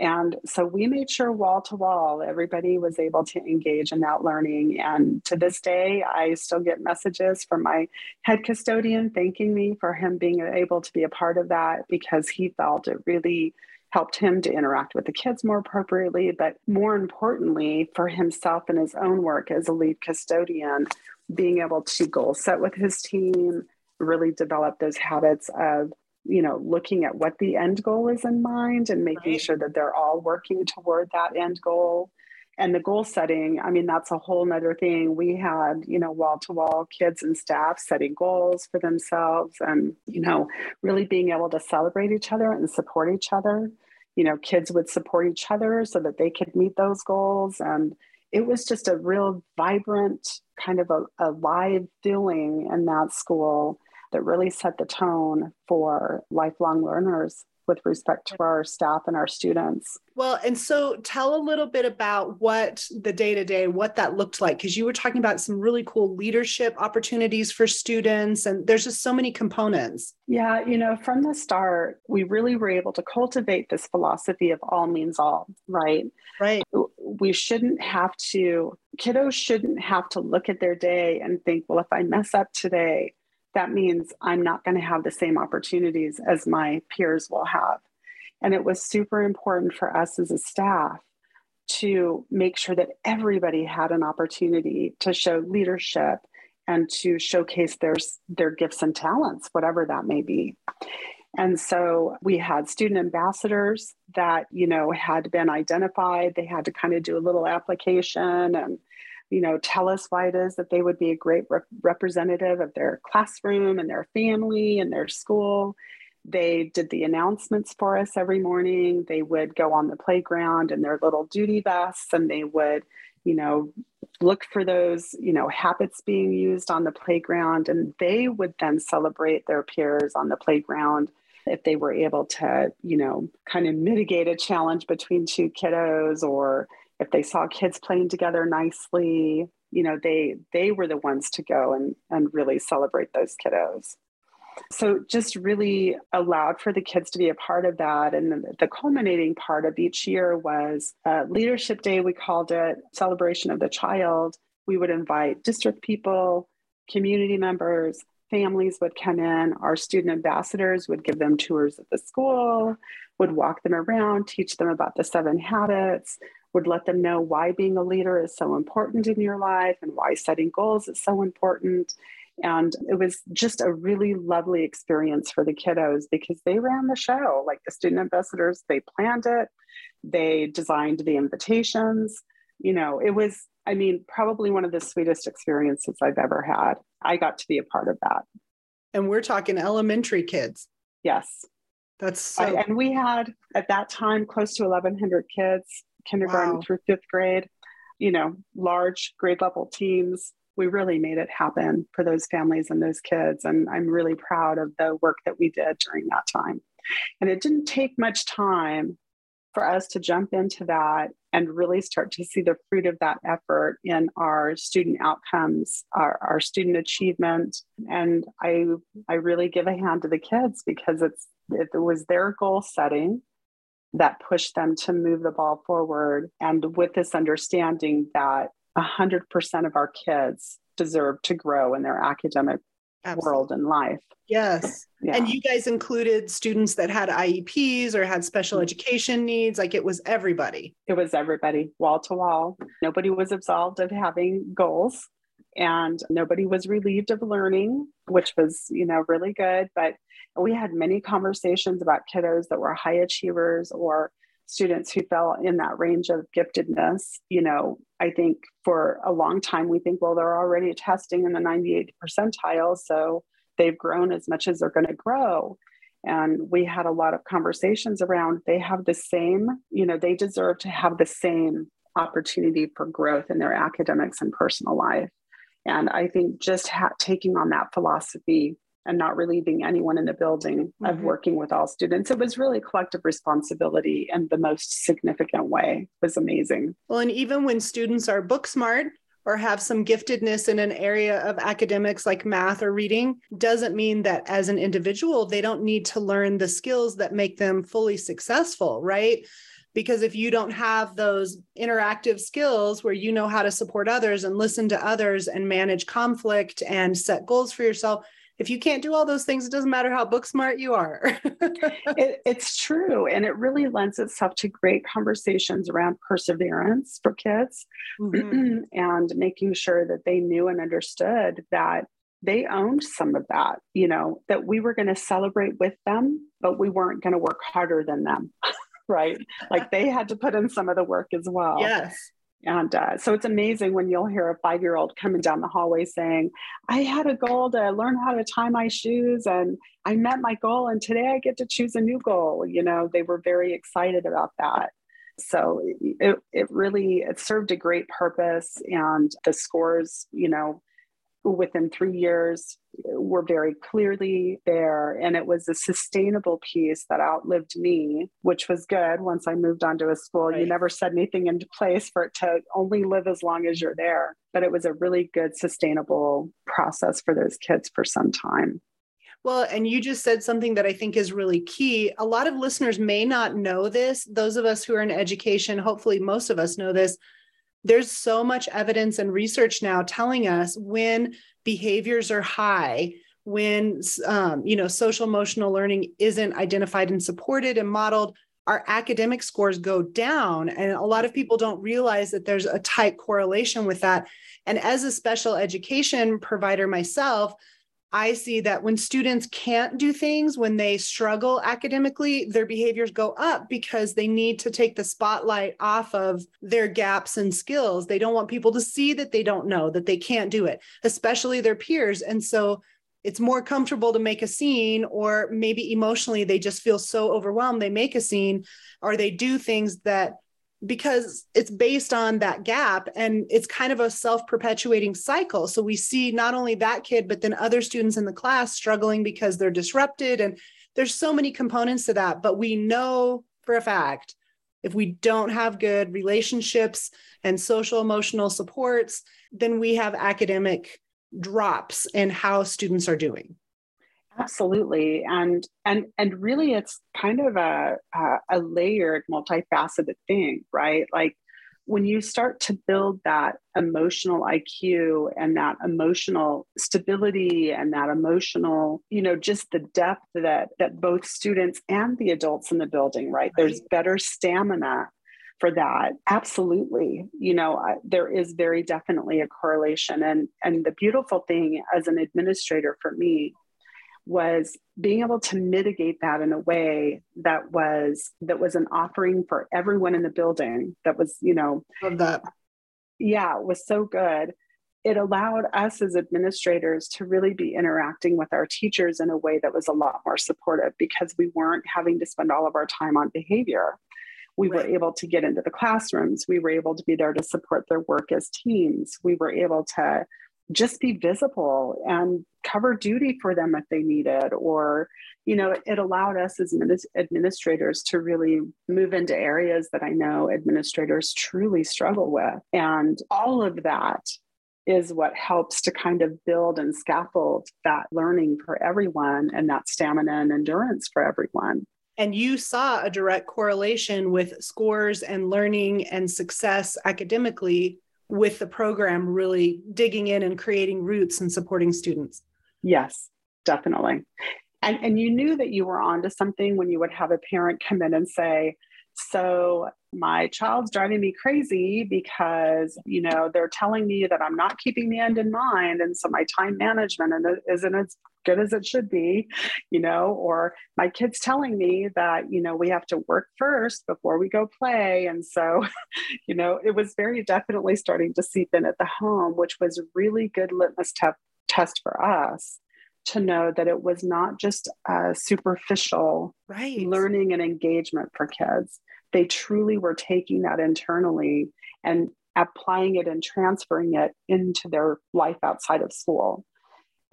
And so we made sure wall to wall, everybody was able to engage in that learning. And to this day, I still get messages from my head custodian thanking me for him being able to be a part of that, because he felt it really helped him to interact with the kids more appropriately, but more importantly for himself and his own work as a lead custodian, being able to goal set with his team, really develop those habits of you know, looking at what the end goal is in mind and making right. sure that they're all working toward that end goal. And the goal setting, I mean, that's a whole nother thing. We had, you know, wall-to-wall kids and staff setting goals for themselves and, you know, really being able to celebrate each other and support each other. You know, kids would support each other so that they could meet those goals. And it was just a real vibrant kind of a live feeling in that school that really set the tone for lifelong learners with respect to our staff and our students. Well, and so tell a little bit about what the day-to-day, what that looked like, because you were talking about some really cool leadership opportunities for students, and there's just so many components. Yeah, you know, from the start, we really were able to cultivate this philosophy of all means all, right? Right. We shouldn't have to, kiddos shouldn't have to look at their day and think, well, if I mess up today, that means I'm not going to have the same opportunities as my peers will have. And it was super important for us as a staff to make sure that everybody had an opportunity to show leadership and to showcase their gifts and talents, whatever that may be. And so we had student ambassadors that, you know, had been identified. They had to kind of do a little application and, you know, tell us why it is that they would be a great representative of their classroom and their family and their school. They did the announcements for us every morning. They would go on the playground in their little duty vests, and they would, you know, look for those, you know, habits being used on the playground. And they would then celebrate their peers on the playground if they were able to, you know, kind of mitigate a challenge between two kiddos, or if they saw kids playing together nicely, you know, they were the ones to go and really celebrate those kiddos. So just really allowed for the kids to be a part of that. And the culminating part of each year was Leadership Day, we called it, Celebration of the Child. We would invite district people, community members, families would come in. Our student ambassadors would give them tours of the school, would walk them around, teach them about the 7 habits, would let them know why being a leader is so important in your life and why setting goals is so important. And it was just a really lovely experience for the kiddos because they ran the show, like the student ambassadors, they planned it, they designed the invitations. You know, it was, I mean, probably one of the sweetest experiences I've ever had. I got to be a part of that. And we're talking elementary kids. Yes. That's so. And we had at that time close to 1,100 kids. Kindergarten through 5th grade, you know, large grade level teams. We really made it happen for those families and those kids. And I'm really proud of the work that we did during that time. And it didn't take much time for us to jump into that and really start to see the fruit of that effort in our student outcomes, our student achievement. And I really give a hand to the kids because it was their goal setting that pushed them to move the ball forward. And with this understanding that 100% of our kids deserve to grow in their academic world and life. Yes. Yeah. And you guys included students that had IEPs or had special education needs. Like it was everybody. It was everybody, wall to wall. Nobody was absolved of having goals and nobody was relieved of learning, which was, you know, really good. But we had many conversations about kiddos that were high achievers or students who fell in that range of giftedness. You know, I think for a long time, we think, well, they're already testing in the 98th percentile, so they've grown as much as they're going to grow. And we had a lot of conversations around they have the same, you know, they deserve to have the same opportunity for growth in their academics and personal life. And I think just taking on that philosophy and not relieving anyone in the building of working with all students. It was really collective responsibility in the most significant way. It was amazing. Well, and even when students are book smart or have some giftedness in an area of academics like math or reading, doesn't mean that as an individual, they don't need to learn the skills that make them fully successful, right? Because if you don't have those interactive skills where you know how to support others and listen to others and manage conflict and set goals for yourself, if you can't do all those things, it doesn't matter how book smart you are. It's true. And it really lends itself to great conversations around perseverance for kids and making sure that they knew and understood that they owned some of that, you know, that we were going to celebrate with them, but we weren't going to work harder than them, right? Like they had to put in some of the work as well. Yes. And so it's amazing when you'll hear a 5-year-old coming down the hallway saying, I had a goal to learn how to tie my shoes and I met my goal and today I get to choose a new goal. You know, they were very excited about that. So it really served a great purpose, and the scores, you know, within 3 years were very clearly there. And it was a sustainable piece that outlived me, which was good. Once I moved on to a school, right. You never set anything into place for it to only live as long as you're there. But it was a really good, sustainable process for those kids for some time. Well, and you just said something that I think is really key. A lot of listeners may not know this. Those of us who are in education, hopefully most of us know this. There's so much evidence and research now telling us when behaviors are high, when social emotional learning isn't identified and supported and modeled, our academic scores go down. And a lot of people don't realize that there's a tight correlation with that. And as a special education provider myself, I see that when students can't do things, when they struggle academically, their behaviors go up because they need to take the spotlight off of their gaps and skills. They don't want people to see that they don't know, that they can't do it, especially their peers. And so it's more comfortable to make a scene, or maybe emotionally, they just feel so overwhelmed. They make a scene or they do things that because it's based on that gap, and it's kind of a self-perpetuating cycle. So we see not only that kid, but then other students in the class struggling because they're disrupted. And there's so many components to that, but we know for a fact, if we don't have good relationships and social emotional supports, then we have academic drops in how students are doing. Absolutely. And really, it's kind of a layered, multifaceted thing, right? Like when you start to build that emotional IQ and that emotional stability and that emotional, you know, just the depth that both students and the adults in the building, right? There's better stamina for that. Absolutely. You know, there is very definitely a correlation. And the beautiful thing as an administrator for me was being able to mitigate that in a way that was an offering for everyone in the building. That was, you know, love that. Yeah, it was so good. It allowed us as administrators to really be interacting with our teachers in a way that was a lot more supportive, because we weren't having to spend all of our time on behavior. We right. were able to get into the classrooms. We were able to be there to support their work as teams. We were able to just be visible and cover duty for them if they needed, or, you know, it allowed us as administrators to really move into areas that I know administrators truly struggle with. And all of that is what helps to kind of build and scaffold that learning for everyone and that stamina and endurance for everyone. And you saw a direct correlation with scores and learning and success academically with the program really digging in and creating roots and supporting students. Yes, definitely. And you knew that you were onto something when you would have a parent come in and say, so my child's driving me crazy because, you know, they're telling me that I'm not keeping the end in mind. And so my time management isn't as good as it should be, you know, or my kid's telling me that, you know, we have to work first before we go play. And so, you know, it was very definitely starting to seep in at the home, which was really good litmus test for us to know that it was not just a superficial right. learning and engagement for kids. They truly were taking that internally and applying it and transferring it into their life outside of school.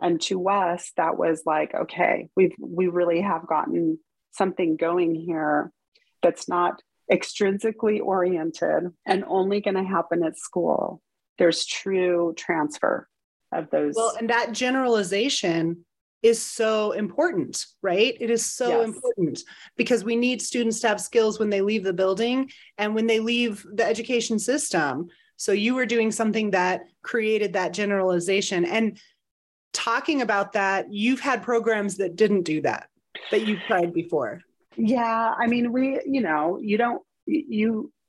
And to us, that was like, okay, we really have gotten something going here that's not extrinsically oriented and only going to happen at school. There's true transfer of those. Well, and that generalization is so important, right? It is so yes. important, because we need students to have skills when they leave the building and when they leave the education system. So you were doing something that created that generalization. And talking about that, you've had programs that didn't do that, that you've tried before. Yeah. I mean, you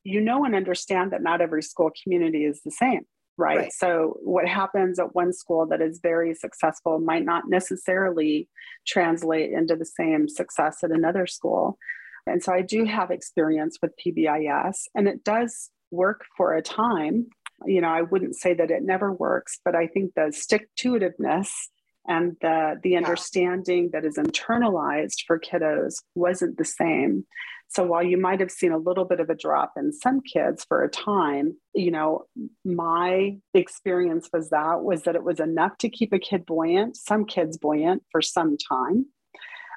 know and understand that not every school community is the same. right? So what happens at one school that is very successful might not necessarily translate into the same success at another school. And so I do have experience with PBIS, and it does work for a time. You know, I wouldn't say that it never works, but I think the stick-to-itiveness and the understanding that is internalized for kiddos wasn't the same. So while you might have seen a little bit of a drop in some kids for a time, you know, my experience was that it was enough to keep a kid buoyant, some kids buoyant for some time,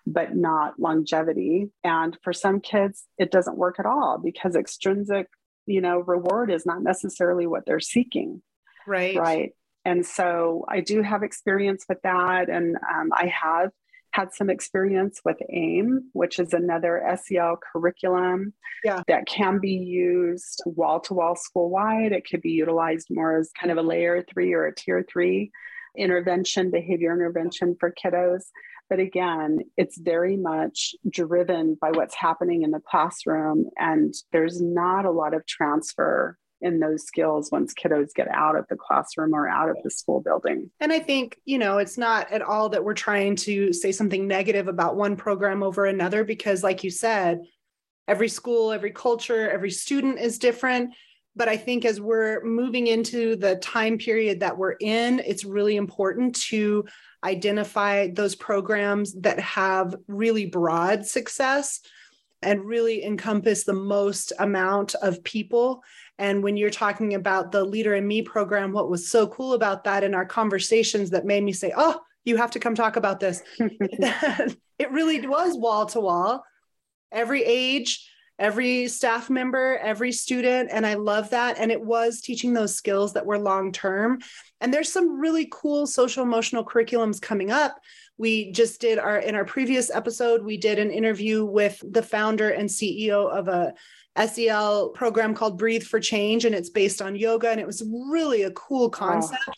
but not longevity. And for some kids, it doesn't work at all because extrinsic, you know, reward is not necessarily what they're seeking. Right. And so I do have experience with that. And I have had some experience with AIM, which is another SEL curriculum that can be used wall-to-wall school-wide. It could be utilized more as kind of a layer 3 or a tier 3 intervention, behavior intervention for kiddos. But again, it's very much driven by what's happening in the classroom. And there's not a lot of transfer in those skills once kiddos get out of the classroom or out of the school building. And I think, you know, it's not at all that we're trying to say something negative about one program over another, because like you said, every school, every culture, every student is different. But I think as we're moving into the time period that we're in, it's really important to identify those programs that have really broad success and really encompass the most amount of people. And when you're talking about the Leader in Me program, what was so cool about that in our conversations that made me say, oh, you have to come talk about this. It really was wall to wall, every age, every staff member, every student. And I love that. And it was teaching those skills that were long-term. And there's some really cool social emotional curriculums coming up. We just did in our previous episode, we did an interview with the founder and CEO of a SEL program called Breathe for Change, and it's based on yoga. And it was really a cool concept. Wow.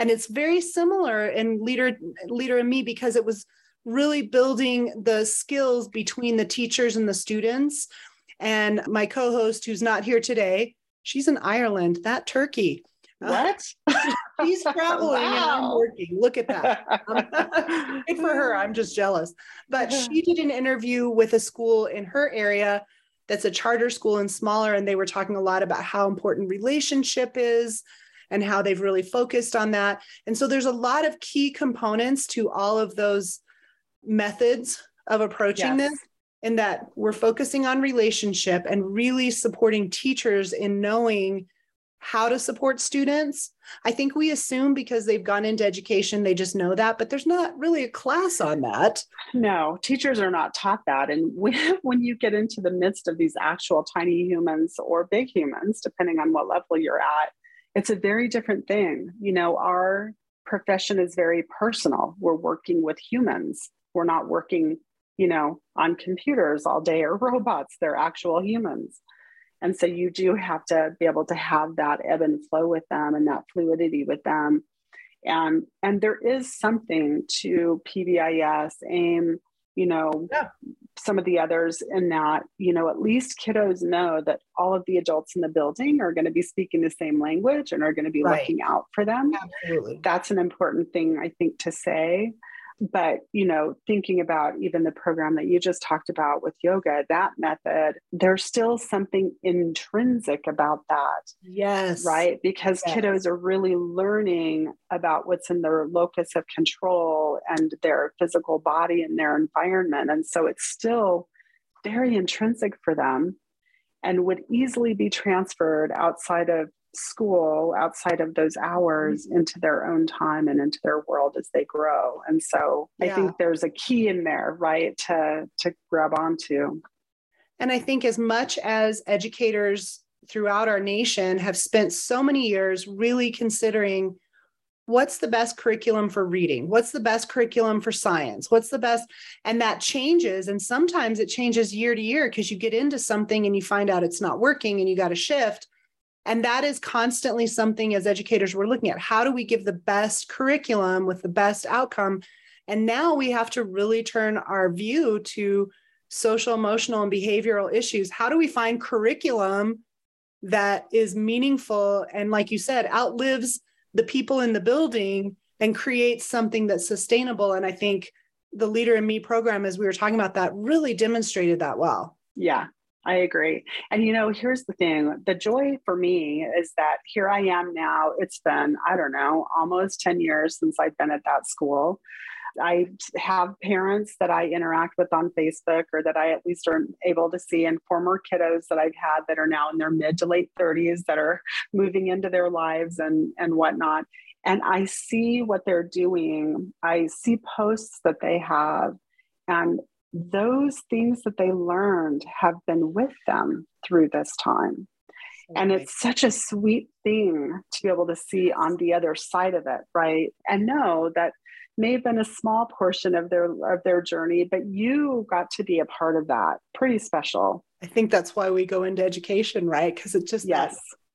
And it's very similar in Leader in Me, because it was really building the skills between the teachers and the students. And my co-host, who's not here today, she's in Ireland, that turkey. What? She's traveling and I'm working. Look at that. Good for her. I'm just jealous. But she did an interview with a school in her area that's a charter school and smaller. And they were talking a lot about how important relationship is and how they've really focused on that. And so there's a lot of key components to all of those methods of approaching this, in that we're focusing on relationship and really supporting teachers in knowing how to support students. I think we assume because they've gone into education, they just know that, but there's not really a class on that. No, teachers are not taught that. And when you get into the midst of these actual tiny humans or big humans, depending on what level you're at, it's a very different thing. You know, our profession is very personal. We're working with humans. We're not working, you know, on computers all day or robots. They're actual humans. And so you do have to be able to have that ebb and flow with them and that fluidity with them. And there is something to PBIS, AIM, you know, some of the others, in that, you know, at least kiddos know that all of the adults in the building are going to be speaking the same language and are going to be looking out for them. Absolutely. That's an important thing, I think, to say. But, you know, thinking about even the program that you just talked about with yoga, that method, there's still something intrinsic about that. Yes. Right? Because kiddos are really learning about what's in their locus of control and their physical body and their environment. And so it's still very intrinsic for them and would easily be transferred outside of school, outside of those hours, into their own time and into their world as they grow. And so I think there's a key in there, right, to grab onto. And I think as much as educators throughout our nation have spent so many years really considering what's the best curriculum for reading, what's the best curriculum for science, what's the best, and that changes. And sometimes it changes year to year because you get into something and you find out it's not working and you got to shift. And that is constantly something as educators we're looking at. How do we give the best curriculum with the best outcome? And now we have to really turn our view to social, emotional, and behavioral issues. How do we find curriculum that is meaningful and, like you said, outlives the people in the building and creates something that's sustainable. And I think the Leader in Me program, as we were talking about, that really demonstrated that well. Yeah, I agree. And, you know, here's the thing. The joy for me is that here I am now. It's been, I don't know, almost 10 years since I've been at that school. I have parents that I interact with on Facebook, or that I at least are able to see, and former kiddos that I've had that are now in their mid to late 30s that are moving into their lives and whatnot. And I see what they're doing. I see posts that they have, and those things that they learned have been with them through this time. Okay. And it's such a sweet thing to be able to see on the other side of it, right? And know that may have been a small portion of their journey, but you got to be a part of that. Pretty special. I think that's why we go into education, right? Because it's just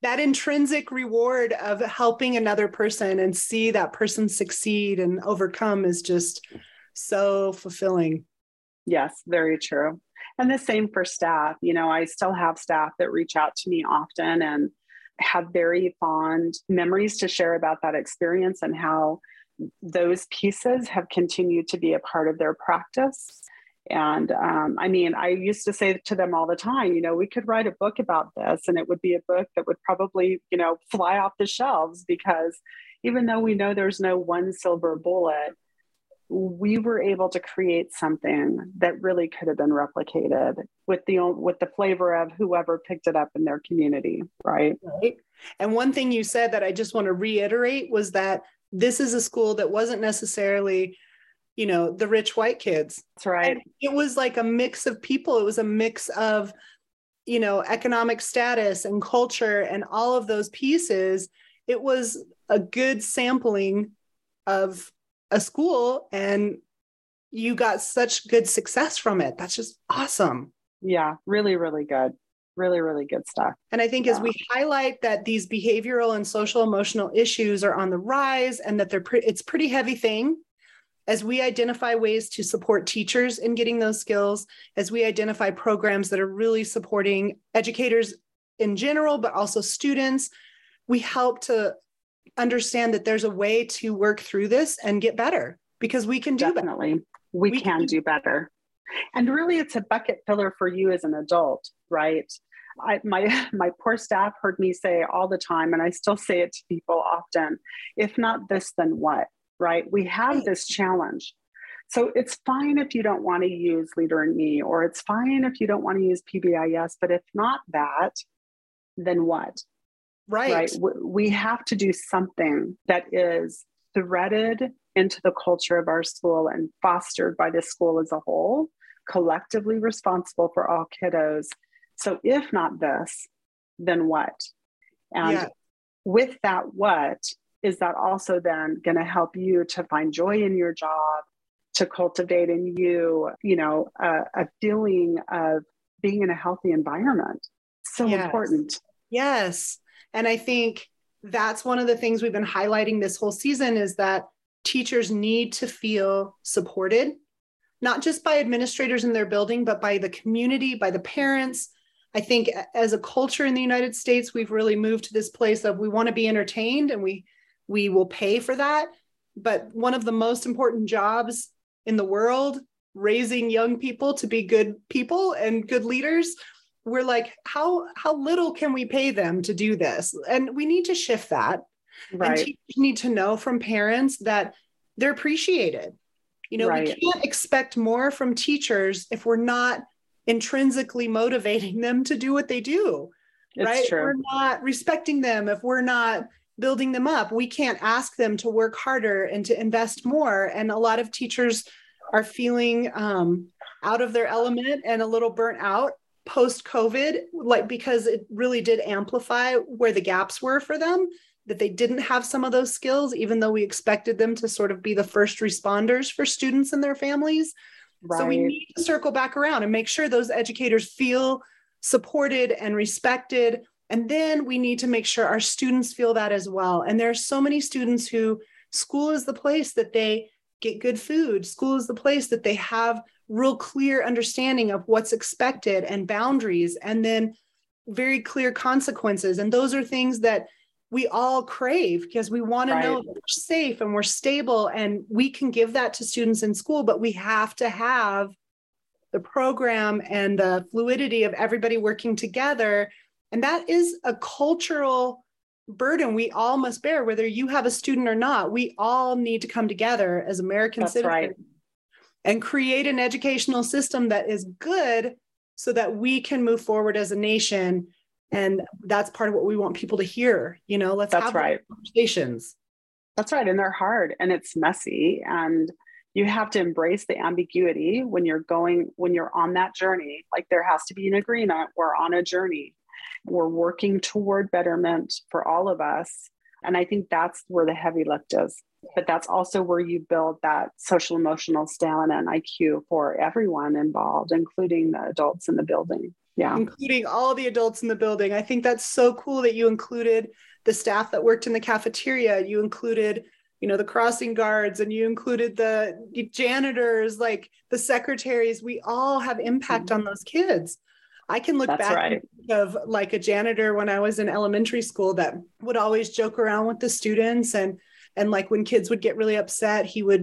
that intrinsic reward of helping another person and see that person succeed and overcome is just so fulfilling. Yes, very true. And the same for staff. You know, I still have staff that reach out to me often and have very fond memories to share about that experience and how those pieces have continued to be a part of their practice. And I mean, I used to say to them all the time, you know, we could write a book about this, and it would be a book that would probably, you know, fly off the shelves, because even though we know there's no one silver bullet, we were able to create something that really could have been replicated with the flavor of whoever picked it up in their community, right? And one thing you said that I just want to reiterate was that this is a school that wasn't necessarily, you know, the rich white kids. That's right. And it was like a mix of people. It was a mix of, you know, economic status and culture and all of those pieces. It was a good sampling of a school, and you got such good success from it. That's just awesome. Yeah, really, really good. Really, really good stuff. And I think as we highlight that these behavioral and social emotional issues are on the rise, and that it's pretty heavy thing, as we identify ways to support teachers in getting those skills, as we identify programs that are really supporting educators in general, but also students, we help to understand that there's a way to work through this and get better, because we can do better. We can do better. And really, it's a bucket filler for you as an adult, right? My poor staff heard me say all the time, and I still say it to people often, if not this, then what, right? We have this challenge. So it's fine if you don't want to use Leader in Me, or it's fine if you don't want to use PBIS, but if not that, then what? Right. We have to do something that is threaded into the culture of our school and fostered by the school as a whole, collectively responsible for all kiddos. So if not this, then what? And with that, what is that also then going to help you to find joy in your job, to cultivate in you, you know, a feeling of being in a healthy environment? So important. Yes. And I think that's one of the things we've been highlighting this whole season, is that teachers need to feel supported, not just by administrators in their building, but by the community, by the parents. I think as a culture in the United States, we've really moved to this place of we want to be entertained, and we will pay for that. But one of the most important jobs in the world, raising young people to be good people and good leaders, we're like, how little can we pay them to do this? And we need to shift that. Right. And teachers need to know from parents that they're appreciated. You know, we can't expect more from teachers if we're not intrinsically motivating them to do what they do. It's right. True. If we're not respecting them, if we're not building them up, we can't ask them to work harder and to invest more. And a lot of teachers are feeling out of their element and a little burnt out post-COVID, like, because it really did amplify where the gaps were for them, that they didn't have some of those skills, even though we expected them to sort of be the first responders for students and their families. Right. So we need to circle back around and make sure those educators feel supported and respected. And then we need to make sure our students feel that as well. And there are so many students who school is the place that they get good food. School is the place that they have real clear understanding of what's expected and boundaries. And then very clear consequences. And those are things that we all crave because we want to know that we're safe and we're stable, and we can give that to students in school, but we have to have the program and the fluidity of everybody working together. And that is a cultural burden we all must bear, whether you have a student or not. We all need to come together as American citizens and create an educational system that is good so that we can move forward as a nation. And that's part of what we want people to hear. You know, let's have conversations. That's right. And they're hard and it's messy. And you have to embrace the ambiguity when you're going, when you're on that journey. Like, there has to be an agreement. We're on a journey. We're working toward betterment for all of us. And I think that's where the heavy lift is. But that's also where you build that social emotional stamina and IQ for everyone involved, including the adults in the building. Yeah. Including all the adults in the building. I think that's so cool that you included the staff that worked in the cafeteria. You included, you know, the crossing guards, and you included the janitors, like the secretaries. We all have impact on those kids. I can look back and think of like a janitor when I was in elementary school that would always joke around with the students, and like when kids would get really upset, he was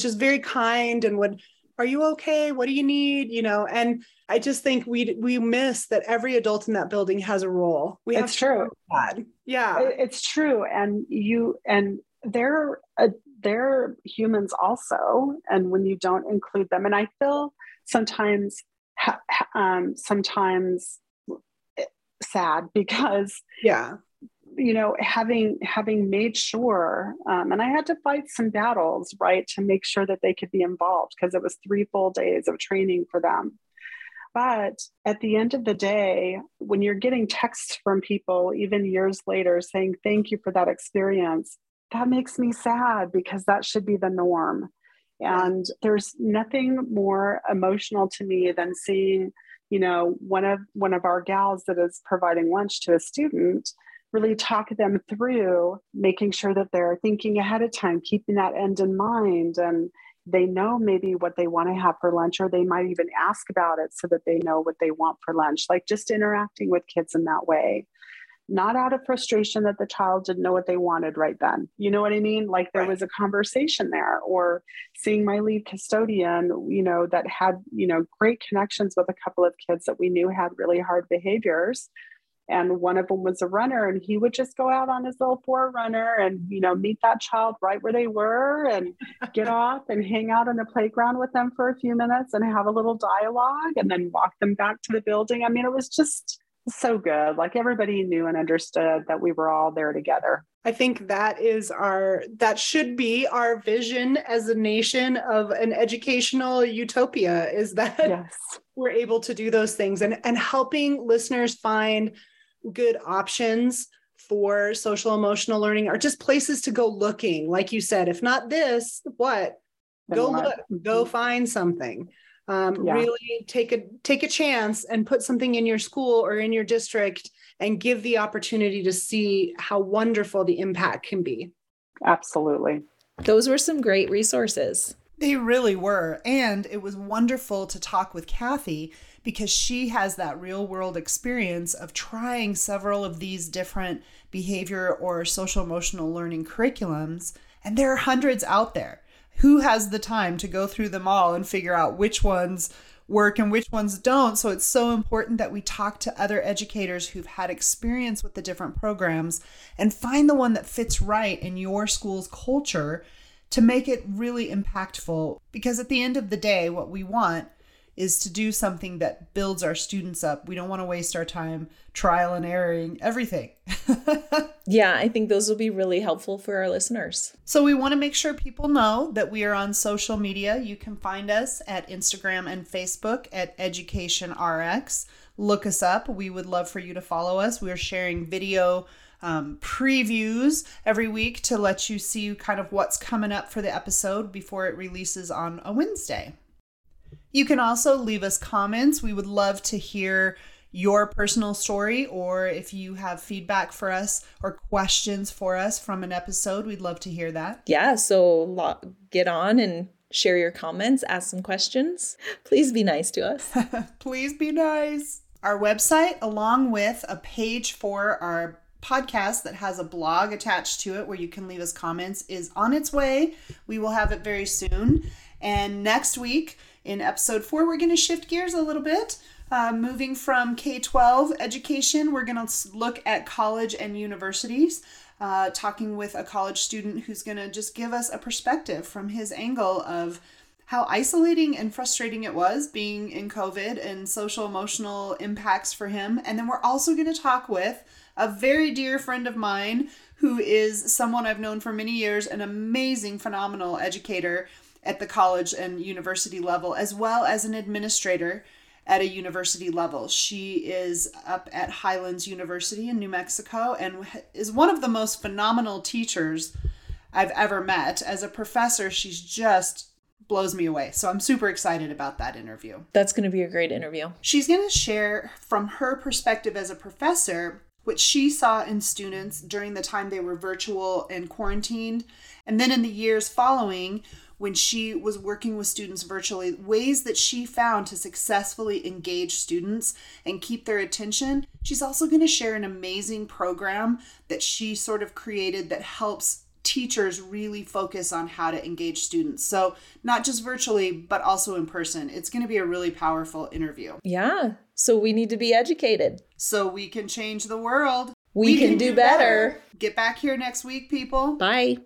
just very kind and would, "Are you okay? What do you need?" You know, and I just think we miss that every adult in that building has a role. We have to that. Yeah, it's true. And they're humans also. And when you don't include them, and I feel sometimes sad because, you know, having made sure, and I had to fight some battles, right, to make sure that they could be involved, because it was 3 full days of training for them. But at the end of the day, when you're getting texts from people, even years later, saying, "Thank you for that experience," that makes me sad, because that should be the norm. And there's nothing more emotional to me than seeing, you know, one of our gals that is providing lunch to a student really talk them through making sure that they're thinking ahead of time, keeping that end in mind. And they know maybe what they want to have for lunch, or they might even ask about it so that they know what they want for lunch. Like, just interacting with kids in that way, not out of frustration that the child didn't know what they wanted right then. You know what I mean? Like, there was a conversation there. Or seeing my lead custodian, you know, that had, you know, great connections with a couple of kids that we knew had really hard behaviors. And one of them was a runner, and he would just go out on his little 4Runner and, you know, meet that child right where they were and get off and hang out in the playground with them for a few minutes and have a little dialogue and then walk them back to the building. I mean, it was just so good. Like, everybody knew and understood that we were all there together. I think that is that should be our vision as a nation of an educational utopia, is that we're able to do those things, and helping listeners find good options for social emotional learning, are just places to go looking. Like you said, if not this, what? Go look, go find something. Really take a chance and put something in your school or in your district and give the opportunity to see how wonderful the impact can be. Absolutely. Those were some great resources. They really were. And it was wonderful to talk with Kathy, because she has that real world experience of trying several of these different behavior or social emotional learning curriculums. And there are hundreds out there. Who has the time to go through them all and figure out which ones work and which ones don't? So it's so important that we talk to other educators who've had experience with the different programs and find the one that fits right in your school's culture to make it really impactful. Because at the end of the day, what we want is to do something that builds our students up. We don't want to waste our time trial and erroring everything. Yeah, I think those will be really helpful for our listeners. So we want to make sure people know that we are on social media. You can find us at Instagram and Facebook at EducationRx. Look us up. We would love for you to follow us. We're sharing video previews every week to let you see kind of what's coming up for the episode before it releases on a Wednesday. You can also leave us comments. We would love to hear your personal story, or if you have feedback for us or questions for us from an episode, we'd love to hear that. Yeah, so get on and share your comments, ask some questions. Please be nice to us. Please be nice. our website, along with a page for our podcast that has a blog attached to it where you can leave us comments, is on its way. We will have it very soon. And next week in episode 4, we're going to shift gears a little bit. Moving from K-12 education, we're going to look at college and universities, talking with a college student who's going to just give us a perspective from his angle of how isolating and frustrating it was being in COVID and social emotional impacts for him. And then we're also going to talk with a very dear friend of mine who is someone I've known for many years, an amazing, phenomenal educator at the college and university level, as well as an administrator at a university level. She is up at Highlands University in New Mexico and is one of the most phenomenal teachers I've ever met. As a professor, she's just blows me away. So I'm super excited about that interview. That's going to be a great interview. She's going to share from her perspective as a professor what she saw in students during the time they were virtual and quarantined, and then in the years following when she was working with students virtually, ways that she found to successfully engage students and keep their attention. She's also going to share an amazing program that she sort of created that helps teachers really focus on how to engage students. So not just virtually, but also in person. It's going to be a really powerful interview. Yeah. So we need to be educated. So we can change the world. We can do better. Get back here next week, people. Bye.